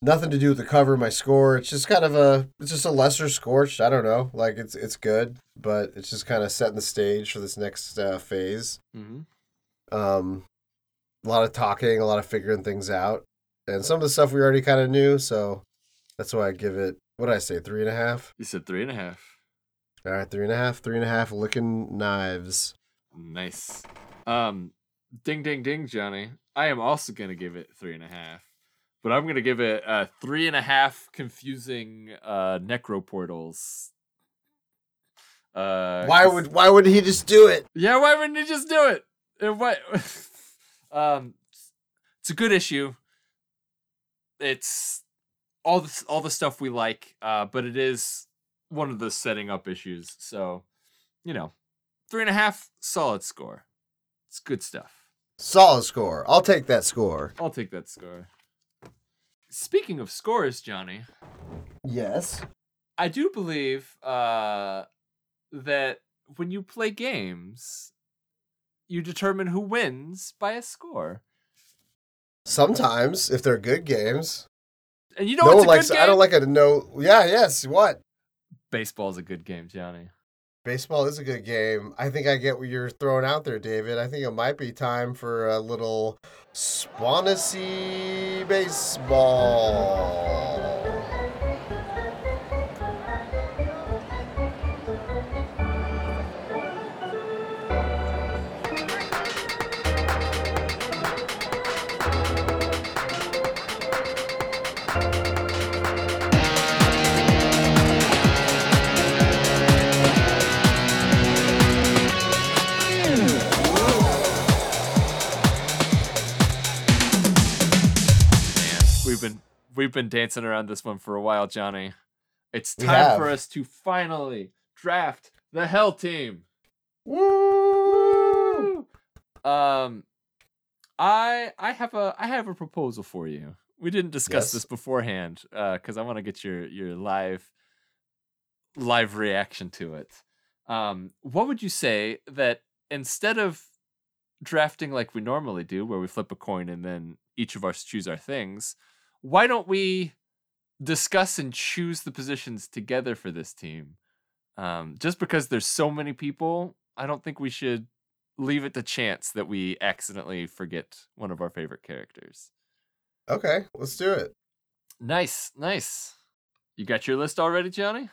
Nothing to do with the cover of my score. It's just kind of a lesser Scorch. I don't know. Like, it's good, but it's just kind of setting the stage for this next phase. Mm-hmm. A lot of talking, a lot of figuring things out. And some of the stuff we already kind of knew, so that's why I give it, what did I say, 3.5? You said 3.5. All right, 3.5 licking knives. Nice. Ding, ding, ding, Johnny. I am also going to give it 3.5. But I'm going to give it 3.5 confusing necro portals. Why would he just do it? Yeah, why wouldn't he just do it? It's a good issue. It's all the stuff we like, but it is one of the setting up issues. So, 3.5 solid score. It's good stuff. Solid score. I'll take that score. Speaking of scores, Johnny. Yes. I do believe that when you play games, you determine who wins by a score. Sometimes, if they're good games. And you know what's a good game? I don't like it. No. Yeah, yes. What? Baseball's a good game, Johnny. Baseball is a good game. I think I get what you're throwing out there, David. I think it might be time for a little Spawnacy Baseball. We've been dancing around this one for a while, Johnny. It's time for us to finally draft the Hell Team. Woo! I have a proposal for you. We didn't discuss this beforehand because I want to get your live reaction to it. What would you say that instead of drafting like we normally do, where we flip a coin and then each of us choose our things? Why don't we discuss and choose the positions together for this team? Just because there's so many people, I don't think we should leave it to chance that we accidentally forget one of our favorite characters. Okay, let's do it. Nice. You got your list already, Johnny?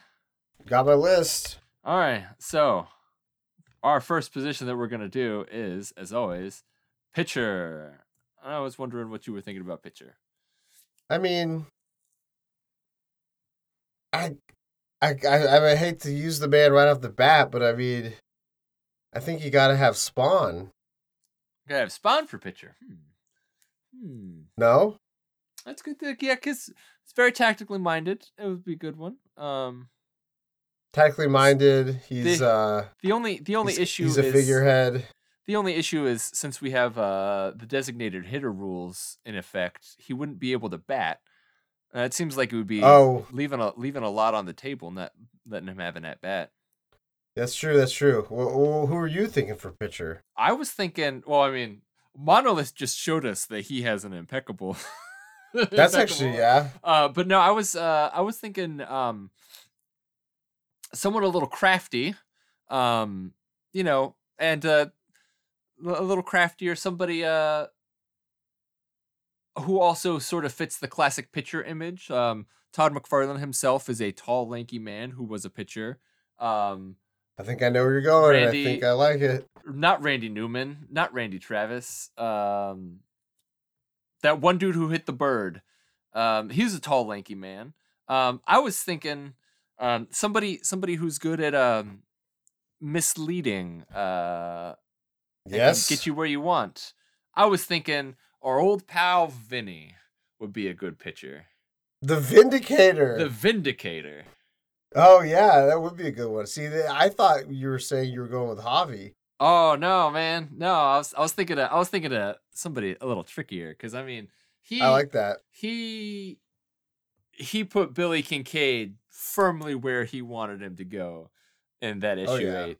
Got my list. All right, so our first position that we're going to do is, as always, pitcher. I was wondering what you were thinking about pitcher. I mean, I hate to use the man right off the bat, but I mean, I think you gotta have Spawn. You gotta have Spawn for pitcher. No? That's good. Because it's very tactically minded. It would be a good one. Tactically minded. He's the only issue. He's a figurehead. The only issue is, since we have the designated hitter rules in effect, he wouldn't be able to bat. It seems like it would be leaving a lot on the table, not letting him have an at-bat. That's true. Well, who are you thinking for pitcher? I was thinking, Monolith just showed us that he has an impeccable... That's actually, yeah. But no, I was thinking someone a little crafty, and... a little craftier, somebody who also sort of fits the classic pitcher image. Todd McFarlane himself is a tall, lanky man who was a pitcher. I think I know where you're going. Randy, I think I like it. Not Randy Newman, not Randy Travis. That one dude who hit the bird. He's a tall, lanky man. I was thinking somebody who's good at misleading. Yes. Get you where you want. I was thinking our old pal Vinny would be a good pitcher. The Vindicator. Oh, yeah, that would be a good one. See, I thought you were saying you were going with Javi. Oh no, man, no. I was thinking of somebody a little trickier because I mean I like that he put Billy Kincaid firmly where he wanted him to go in that issue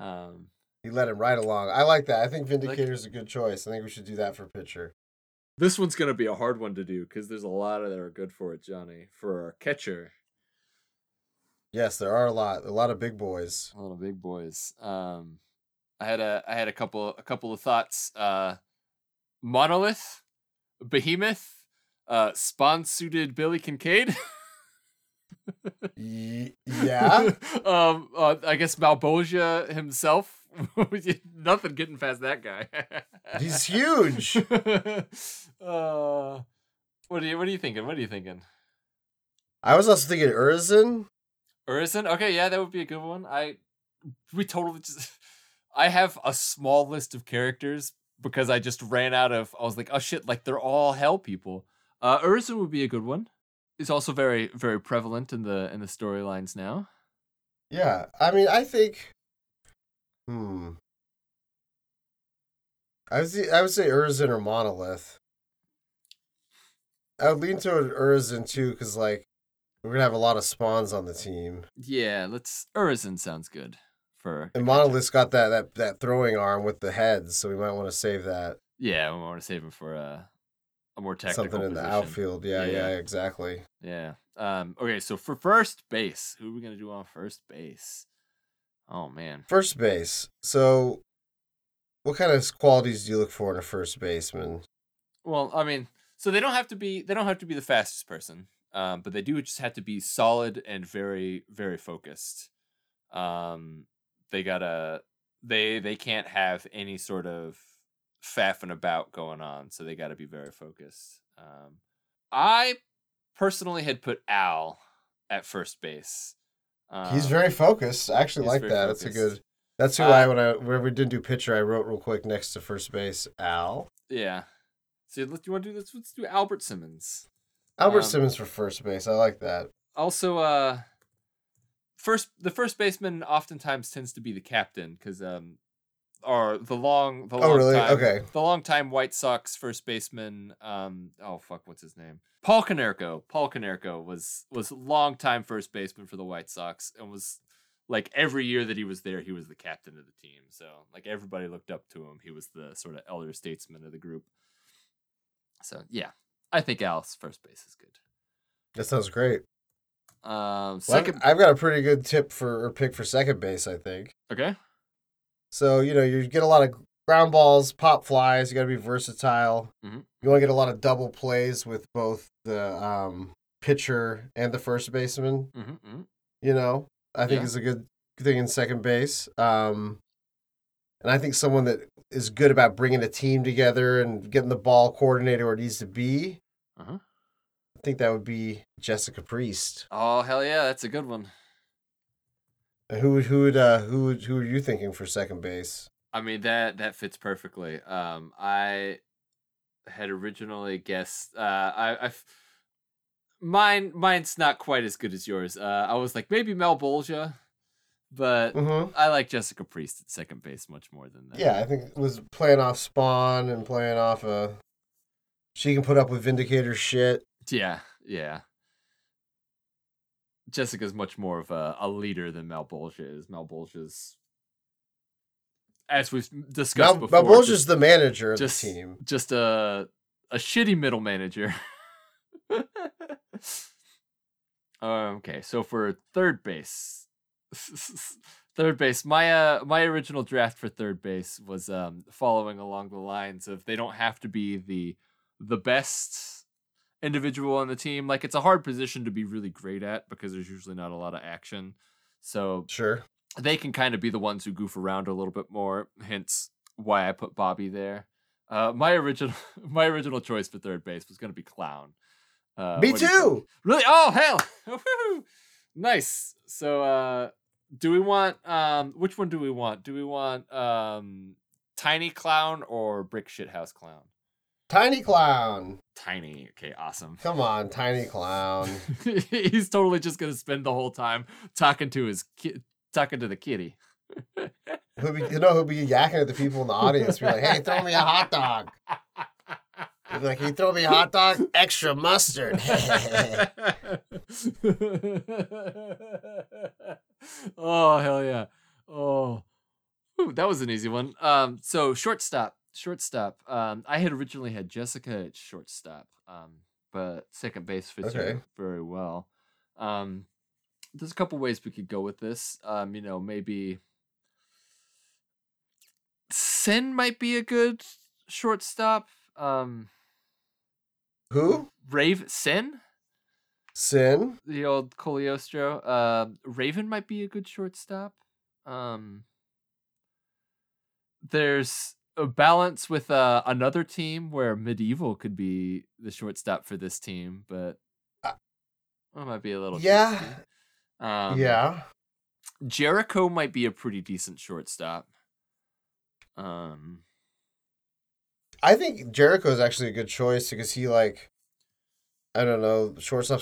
8. He led him right along. I like that. I think Vindicator's a good choice. I think we should do that for pitcher. This one's going to be a hard one to do because there's a lot that are good for it, Johnny. For our catcher. Yes, there are a lot of big boys. A lot of big boys. I had a couple of thoughts. Monolith, Behemoth, spawn-suited Billy Kincaid. Yeah. I guess Malbolge himself. Nothing getting past that guy. He's huge. What are you thinking? I was also thinking Urizen. Okay, yeah, that would be a good one. I have a small list of characters because I just ran out of. I was like, oh shit, like they're all hell people. Urizen would be a good one. It's also very, very prevalent in the storylines now. Yeah, I mean, I think. I would say Urizen or Monolith. I would lean toward Urizen too, because we're gonna have a lot of spawns on the team. Yeah, Urizen sounds good for. And Monolith's got that throwing arm with the heads, so we might want to save that. Yeah, we want to save him for a more technical something in position. The outfield. Yeah, exactly. Yeah. Okay, so for first base, who are we gonna do on first base? Oh, man. First base. So what kind of qualities do you look for in a first baseman? Well, I mean, so they don't have to be the fastest person, but they do just have to be solid and very, very focused. They can't have any sort of faffing about going on, so they got to be very focused. I personally had put Al at first base. He's very focused. I actually like that. Focused. That's a good. That's who when we didn't do pitcher, I wrote real quick next to first base, Al. Yeah. So you want to do this? Let's do Albert Simmons. Albert Simmons for first base. I like that. Also, the first baseman oftentimes tends to be the captain because the longtime White Sox first baseman what's his name? Paul Konerko was longtime first baseman for the White Sox and was every year that he was there he was the captain of the team, so everybody looked up to him. He was the sort of elder statesman of the group. So yeah, I think Al's first base is good. That sounds great. Second, I've got a pretty good tip pick for second base, I think. Okay. So, you get a lot of ground balls, pop flies. You got to be versatile. Mm-hmm. You want to get a lot of double plays with both the pitcher and the first baseman. Mm-hmm. I think is a good thing in second base. And I think someone that is good about bringing a team together and getting the ball coordinated where it needs to be. Uh-huh. I think that would be Jessica Priest. Oh, hell yeah. That's a good one. Who are you thinking for second base? I mean that fits perfectly. I had originally guessed. Mine's not quite as good as yours. I was like maybe Malbolge, but I like Jessica Priest at second base much more than that. Yeah, I think it was playing off Spawn and playing off she can put up with Vindicator shit. Yeah. Jessica's much more of a leader than Malbolge is. Malbolge's, as we've discussed before... Malbolge's the manager of the team. Just a shitty middle manager. Okay, so for third base... Third base, my original draft for third base was following along the lines of they don't have to be the best... individual on the team. It's a hard position to be really great at because there's usually not a lot of action, so sure they can kind of be the ones who goof around a little bit more, hence why I put Bobby there. My original choice for third base was going to be Clown. Me too, really. Oh hell. Nice. So do we want which one do we want Tiny Clown or Brick Shithouse Clown? Tiny Clown. Tiny. Okay, awesome. Come on, Tiny Clown. He's totally just gonna spend the whole time talking to the kitty. He'll be yakking at the people in the audience, be like, "Hey, throw me a hot dog." He'll be like, "Can you throw me a hot dog? Extra mustard." Oh, hell yeah. Oh. Ooh, that was an easy one. So shortstop. I had originally had Jessica at shortstop. But second base fits her very well. There's a couple ways we could go with this. Maybe Sin might be a good shortstop. Who? Sin. The old Cogliostro. Raven might be a good shortstop. There's a balance with another team where Medieval could be the shortstop for this team, but that might be a little tricky. Jericho might be a pretty decent shortstop. I think Jericho is actually a good choice because he, shortstop's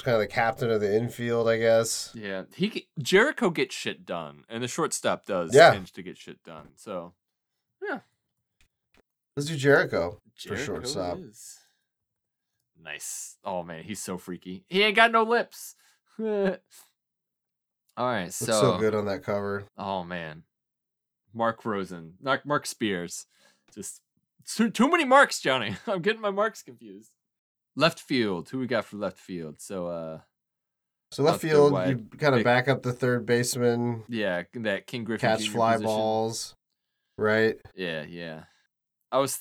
kind of the captain of the infield, I guess. Yeah, Jericho gets shit done, and the shortstop does tend to get shit done. So, yeah. Let's do Jericho for shortstop. Nice. Oh, man, he's so freaky. He ain't got no lips. All right, so... Looks so good on that cover. Oh, man. Mark Rosen. Mark Spears. Just... Too many marks, Johnny. I'm getting my marks confused. Left field. Who we got for left field? So left field, you kind of back up the third baseman. Yeah, that King Griffin catch Jr. fly position. Balls, right? Yeah. I was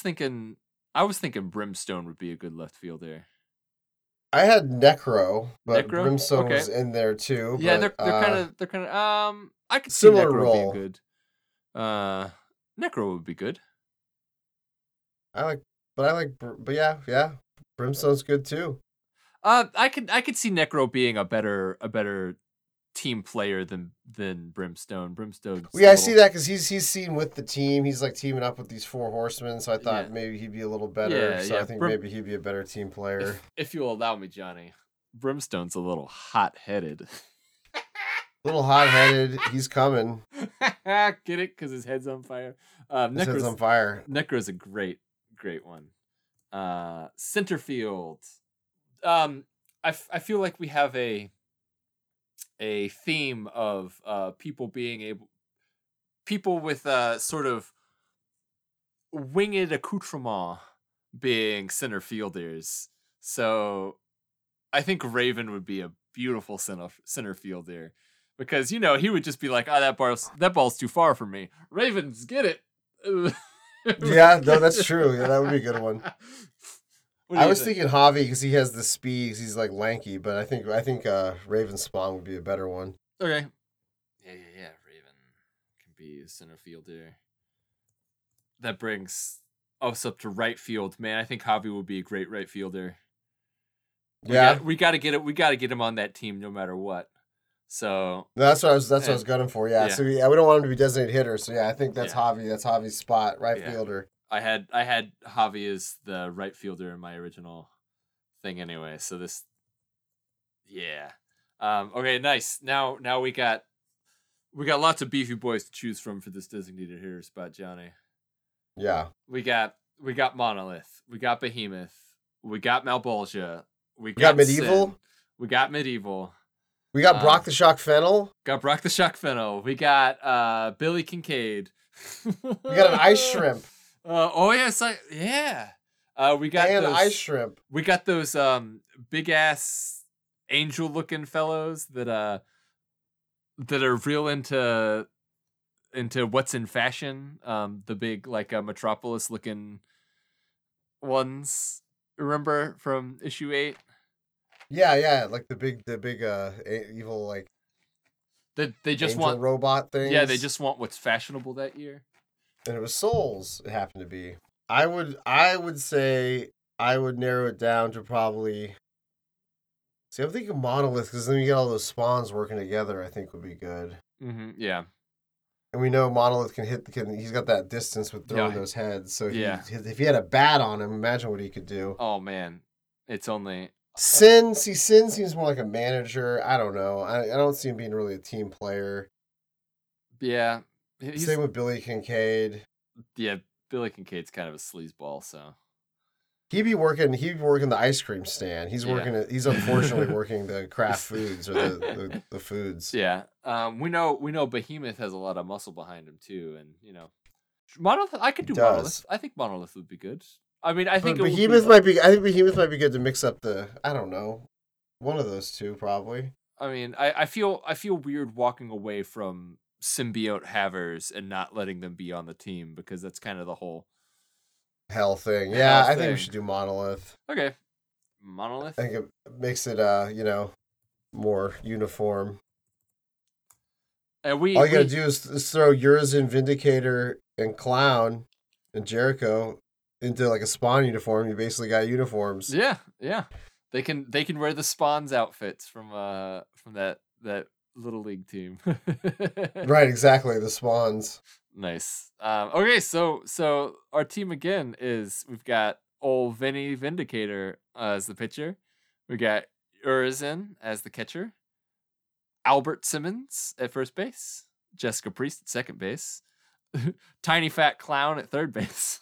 thinking Brimstone would be a good left fielder. I had Necro, but Brimstone was in there too. Yeah, but, they're kind of. I could see Necro role. Being good. Necro would be good. I like, Brimstone's good too. I could see Necro being a better team player than Brimstone. Brimstone. Yeah, I see that because he's seen with the team. He's like teaming up with these four horsemen. So I thought maybe he'd be a little better. I think maybe he'd be a better team player. If you'll allow me, Johnny, Brimstone's a little hot-headed. He's coming. Get it? Because his head's on fire. Necro's on fire. Necro's a great one. Center field. I feel like we have a theme of people being people with a sort of winged accoutrement being center fielders. So I think Raven would be a beautiful center fielder. Because, he would just be like, oh, that ball's too far for me. Ravens, get it. That's true. Yeah, that would be a good one. I was thinking Javi because he has the speed. Cause he's, lanky. But I think Raven Spawn would be a better one. Okay. Yeah. Raven can be a center fielder. That brings us up to right field. Man, I think Javi would be a great right fielder. We got to get him on that team no matter what. So that's what I was gunning for. Yeah. So we don't want him to be designated hitter. So I think that's Javi. That's Javi's spot, right fielder. I had Javi as the right fielder in my original thing anyway. So okay, nice. Now we got lots of beefy boys to choose from for this designated hitter spot, Johnny. Yeah. We got Monolith. We got Behemoth. We got Malbolge. We got Medieval. Sin. We got Medieval. We got Brock the Shock Fennel. We got Billy Kincaid. We got an ice shrimp. We got an ice shrimp. We got those big ass angel looking fellows that are real into what's in fashion. The big Metropolis looking ones. Remember from issue 8? Yeah, the big evil they just want robot things. Yeah, they just want what's fashionable that year. And it was souls. It happened to be. I would narrow it down to probably. See, I'm thinking Monolith because then you get all those spawns working together. I think would be good. Mm-hmm, yeah. And we know Monolith can hit the kid. He's got that distance with throwing those heads. So if he had a bat on him, imagine what he could do. Oh man, it's only. Sin, Sin seems more like a manager. I don't know. I don't see him being really a team player. Yeah, Same with Billy Kincaid. Yeah, Billy Kincaid's kind of a sleazeball, so he'd be working the ice cream stand. He's unfortunately working the craft foods or the foods. Yeah. We know Behemoth has a lot of muscle behind him too, and you know, Monolith. I could do Monolith. I think Monolith would be good. I mean, Behemoth might be good to mix up the. I don't know, one of those two probably. I mean, I feel weird walking away from symbiote havers and not letting them be on the team because that's kind of the whole hell thing. Yeah, I think we should do Monolith. Okay, Monolith. I think it makes it more uniform. And all you gotta do is throw Urizen, Vindicator, and Clown and Jericho into like a Spawn uniform. You basically got uniforms. Yeah. They can wear the Spawn's outfits from that Little League team. Right, exactly, the Spawns. Nice. Okay, so our team again is we've got old Vinny Vindicator as the pitcher. We got Urizen as the catcher. Albert Simmons at first base. Jessica Priest at second base. Tiny Fat Clown at third base.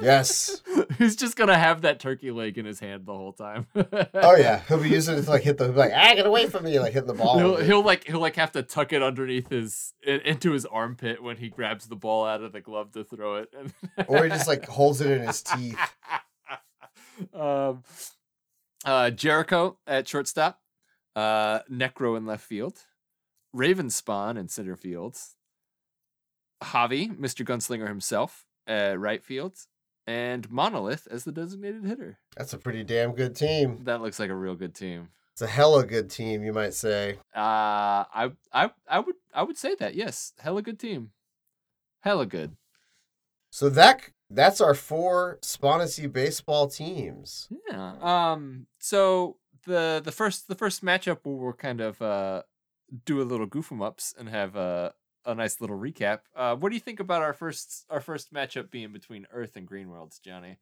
Yes. He's just gonna have that turkey leg in his hand the whole time. Oh yeah, he'll be using it to like hit the like get away from me, like hitting the ball. He'll have to tuck it underneath into his armpit when he grabs the ball out of the glove to throw it, or he just like holds it in his teeth. Jericho at shortstop, Necro in left field, Raven Spawn in center field, Javi, Mr. Gunslinger himself, right field, and Monolith as the designated hitter. That's a pretty damn good team. That looks like a real good team. It's a hella good team, you might say. I would say that, yes. Hella good team. Hella good. So that's our four Spawnacy baseball teams. Yeah. So the first matchup where we'll kind of do a little goof 'em ups and have a nice little recap. What do you think about our first matchup being between Earth and Green Worlds, Johnny?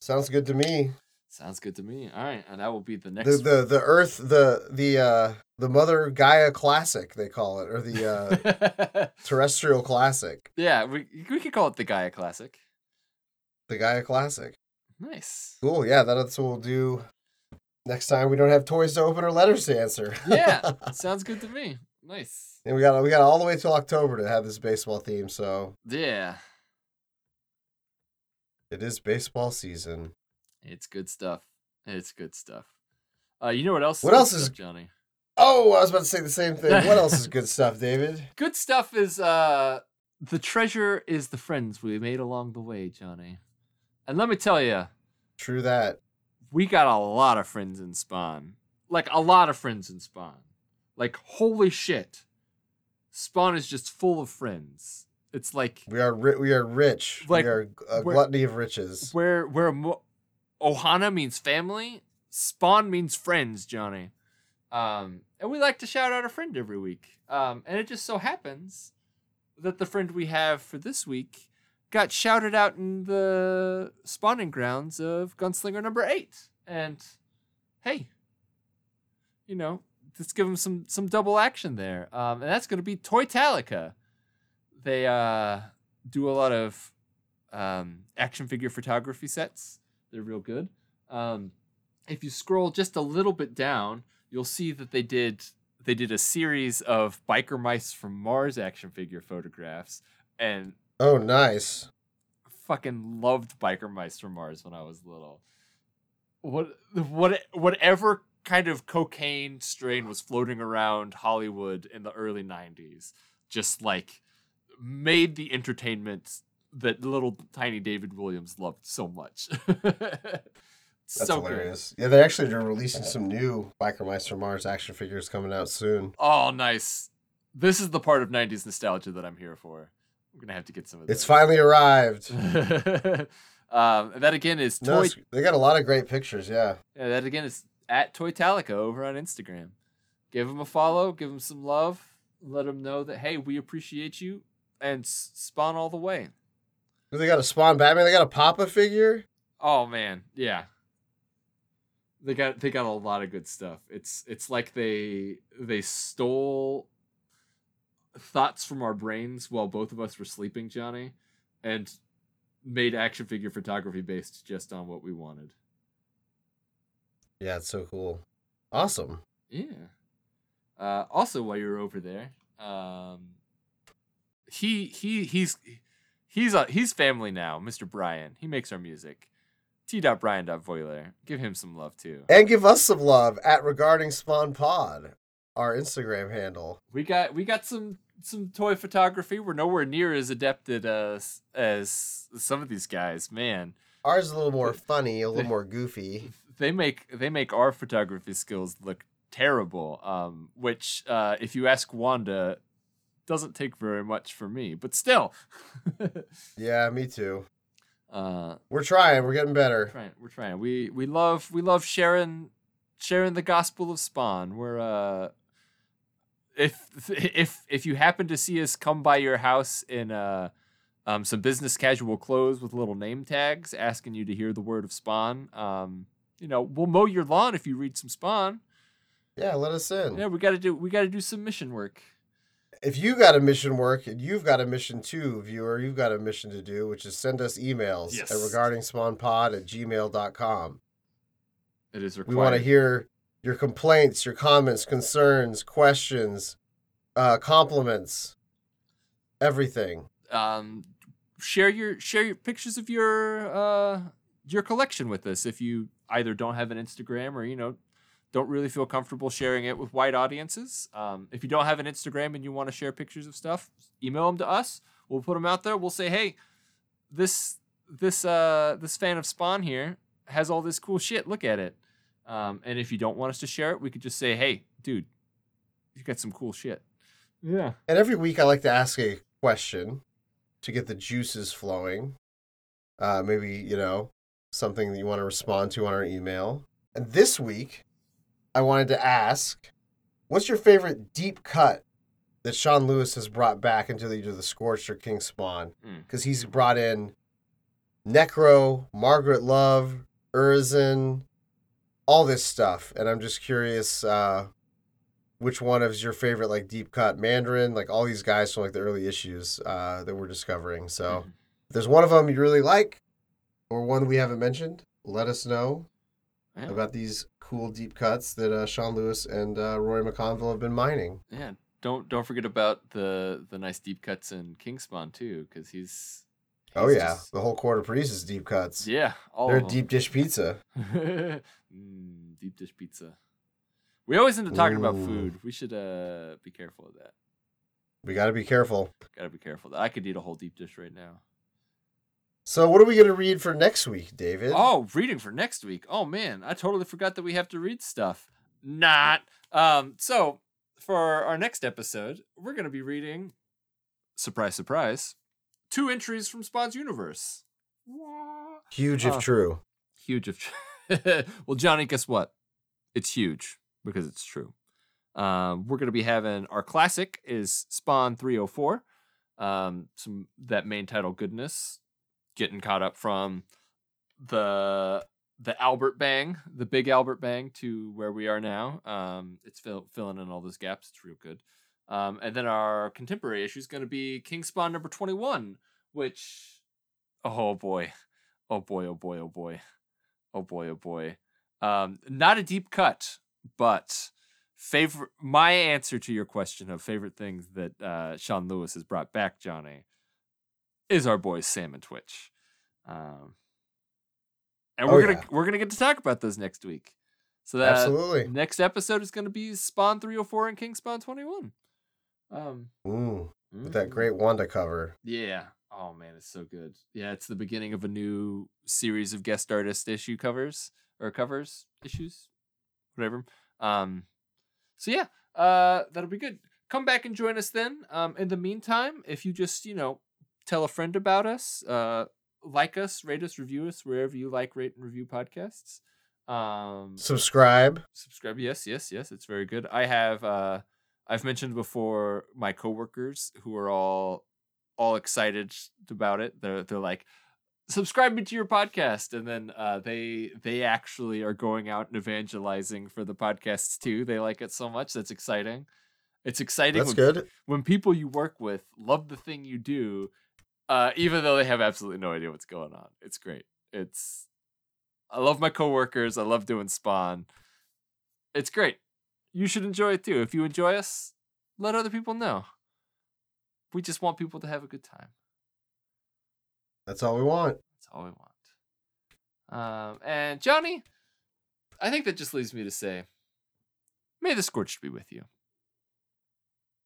Sounds good to me. All right, and that will be the next. The Earth the Mother Gaia Classic they call it, or the Terrestrial Classic. Yeah, we could call it the Gaia Classic. Nice. Cool. Yeah, that's what we'll do next time. We don't have toys to open or letters to answer. Yeah, sounds good to me. Nice. And we got all the way till October to have this baseball theme, so yeah. It is baseball season. It's good stuff. You know what else? What else is good stuff, Johnny? Oh, I was about to say the same thing. What else is good stuff, David? Good stuff is the treasure is the friends we made along the way, Johnny. And let me tell you, true that. We got a lot of friends in Spawn. Like, holy shit. Spawn is just full of friends. It's like... We are rich. Like, we are a gluttony of riches. Ohana means family. Spawn means friends, Johnny. And we like to shout out a friend every week. And it just so happens that the friend we have for this week got shouted out in the spawning grounds of Gunslinger number 8. And, hey, you know... let's give them some double action there. And that's going to be Toytalica. They do a lot of action figure photography sets. They're real good. If you scroll just a little bit down, you'll see that they did a series of Biker Mice from Mars action figure photographs. And oh, nice. Fucking loved Biker Mice from Mars when I was little. Whatever kind of cocaine strain was floating around Hollywood in the early 90s, just like made the entertainment that little tiny David Williams loved so much. That's so hilarious. Good. Yeah, they're releasing some new Biker Mice from Mars action figures coming out soon. Oh, nice. This is the part of 90s nostalgia that I'm here for. I'm going to have to get some of this. It's finally arrived. That again is... they got a lot of great pictures, yeah. Yeah, that again is... at Toytalica over on Instagram. Give him a follow, give him some love, let him know that, hey, we appreciate you, and Spawn all the way. They got a Spawn Batman, they got a Papa figure? Oh, man, yeah. They got a lot of good stuff. It's like they stole thoughts from our brains while both of us were sleeping, Johnny, and made action figure photography based just on what we wanted. Yeah, it's so cool. Awesome. Yeah. Also, while you were over there, he's family now, Mr. Brian. He makes our music. T.Brian.Voiler. Give him some love, too. And give us some love at Regarding Spawn Pod, our Instagram handle. We got some toy photography. We're nowhere near as adept at as some of these guys, man. Ours is a little more funny, a little more goofy. They make our photography skills look terrible, which, if you ask Wanda, doesn't take very much for me, but still. Yeah, me too. We're trying. We're getting better. We're trying. We love sharing the gospel of Spawn. We're if you happen to see us come by your house in some business casual clothes with little name tags asking you to hear the word of Spawn, we'll mow your lawn if you read some Spawn. Yeah, let us in. Yeah, we got to do some mission work. If you got a mission work, and you've got a mission too, viewer, you've got a mission to do, which is send us emails at regardingspawnpod@gmail.com. It is required. We want to hear your complaints, your comments, concerns, questions, compliments, everything. Share your pictures of your collection with us if you either don't have an Instagram or don't really feel comfortable sharing it with wide audiences. If you don't have an Instagram and you want to share pictures of stuff, email them to us. We'll put them out there. We'll say, hey, this fan of Spawn here has all this cool shit. Look at it. And if you don't want us to share it, we could just say, hey, dude, you got some cool shit. Yeah. And every week I like to ask a question to get the juices flowing. Maybe, something that you want to respond to on our email. And this week, I wanted to ask, what's your favorite deep cut that Sean Lewis has brought back into either the Scorched or King Spawn? Because he's brought in Necro, Margaret Love, Urizen, all this stuff. And I'm just curious which one is your favorite, like, deep cut. Mandarin, like, all these guys from, like, the early issues that we're discovering. So if there's one of them you really like or one we haven't mentioned, let us know about these cool deep cuts that Sean Lewis and Rory McConville have been mining. Yeah, don't forget about the nice deep cuts in King Spawn too, because he's the whole quarter produces deep cuts. Yeah, they're deep dish pizza. Deep dish pizza. We always end up talking about food. We should be careful of that. We got to be careful. I could eat a whole deep dish right now. So what are we going to read for next week, David? Oh, reading for next week. Oh, man, I totally forgot that we have to read stuff. Not. So for our next episode, we're going to be reading, surprise, surprise, 2 entries from Spawn's universe. Huge if true. Huge if true. Well, Johnny, guess what? It's huge because it's true. We're going to be having our classic is Spawn 304. Some that main title goodness. Getting caught up from the Albert Bang, the big Albert Bang, to where we are now. It's filling in all those gaps. It's real good. And then our contemporary issue is going to be King Spawn number 21, which, oh boy. Not a deep cut, but my answer to your question of favorite things that Sean Lewis has brought back, Johnny, is our boys Sam and Twitch, and we're gonna get to talk about those next week. So that absolutely next episode is gonna be Spawn 304 and King Spawn 21. With that great Wanda cover. Yeah. Oh man, it's so good. Yeah, it's the beginning of a new series of guest artist issue covers, whatever. So yeah, that'll be good. Come back and join us then. In the meantime, if you just tell a friend about us, like us, rate us, review us wherever you like, rate and review podcasts. Subscribe. Yes. It's very good. I have, I've mentioned before my coworkers who are all excited about it. They're like, subscribe me to your podcast. And then, they actually are going out and evangelizing for the podcasts too. They like it so much. That's exciting. It's exciting. That's good. When people you work with love the thing you do, even though they have absolutely no idea what's going on. It's great. I love my coworkers. I love doing Spawn. It's great. You should enjoy it too. If you enjoy us, let other people know. We just want people to have a good time. That's all we want. That's all we want. And Johnny, I think that just leaves me to say, may the Scorched be with you.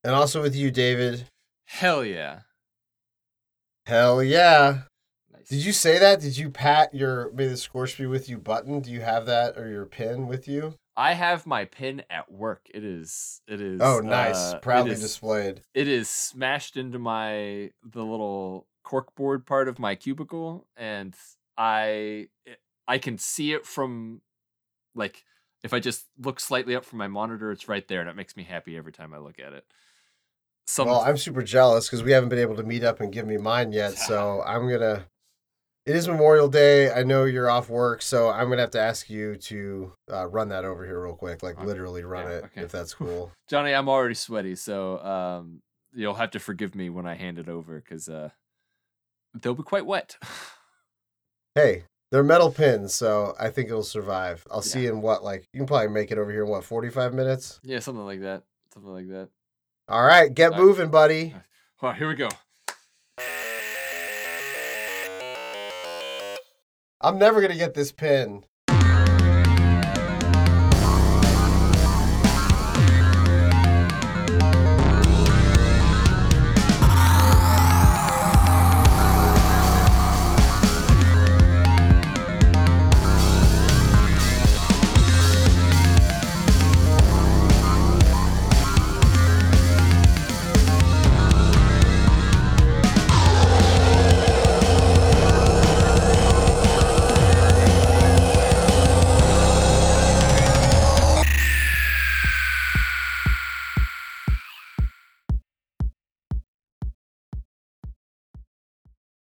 And also with you, David. Hell yeah. Hell yeah. Nice. Did you say that? Did you pat your May the Scorched be with you button? Do you have that or your pin with you? I have my pin at work. It is. Oh, nice. Proudly displayed. It is smashed into the little corkboard part of my cubicle, and I can see it from, like, if I just look slightly up from my monitor, it's right there, and it makes me happy every time I look at it. Well, I'm super jealous because we haven't been able to meet up and give me mine yet, so I'm going to... It is Memorial Day. I know you're off work, so I'm going to have to ask you to run that over here real quick, like literally run it, if that's cool. Johnny, I'm already sweaty, so you'll have to forgive me when I hand it over because they'll be quite wet. Hey, they're metal pins, so I think it'll survive. I'll see you in you can probably make it over here in 45 minutes? Yeah, something like that. All right, get moving, buddy. All right, here we go. I'm never going to get this pin.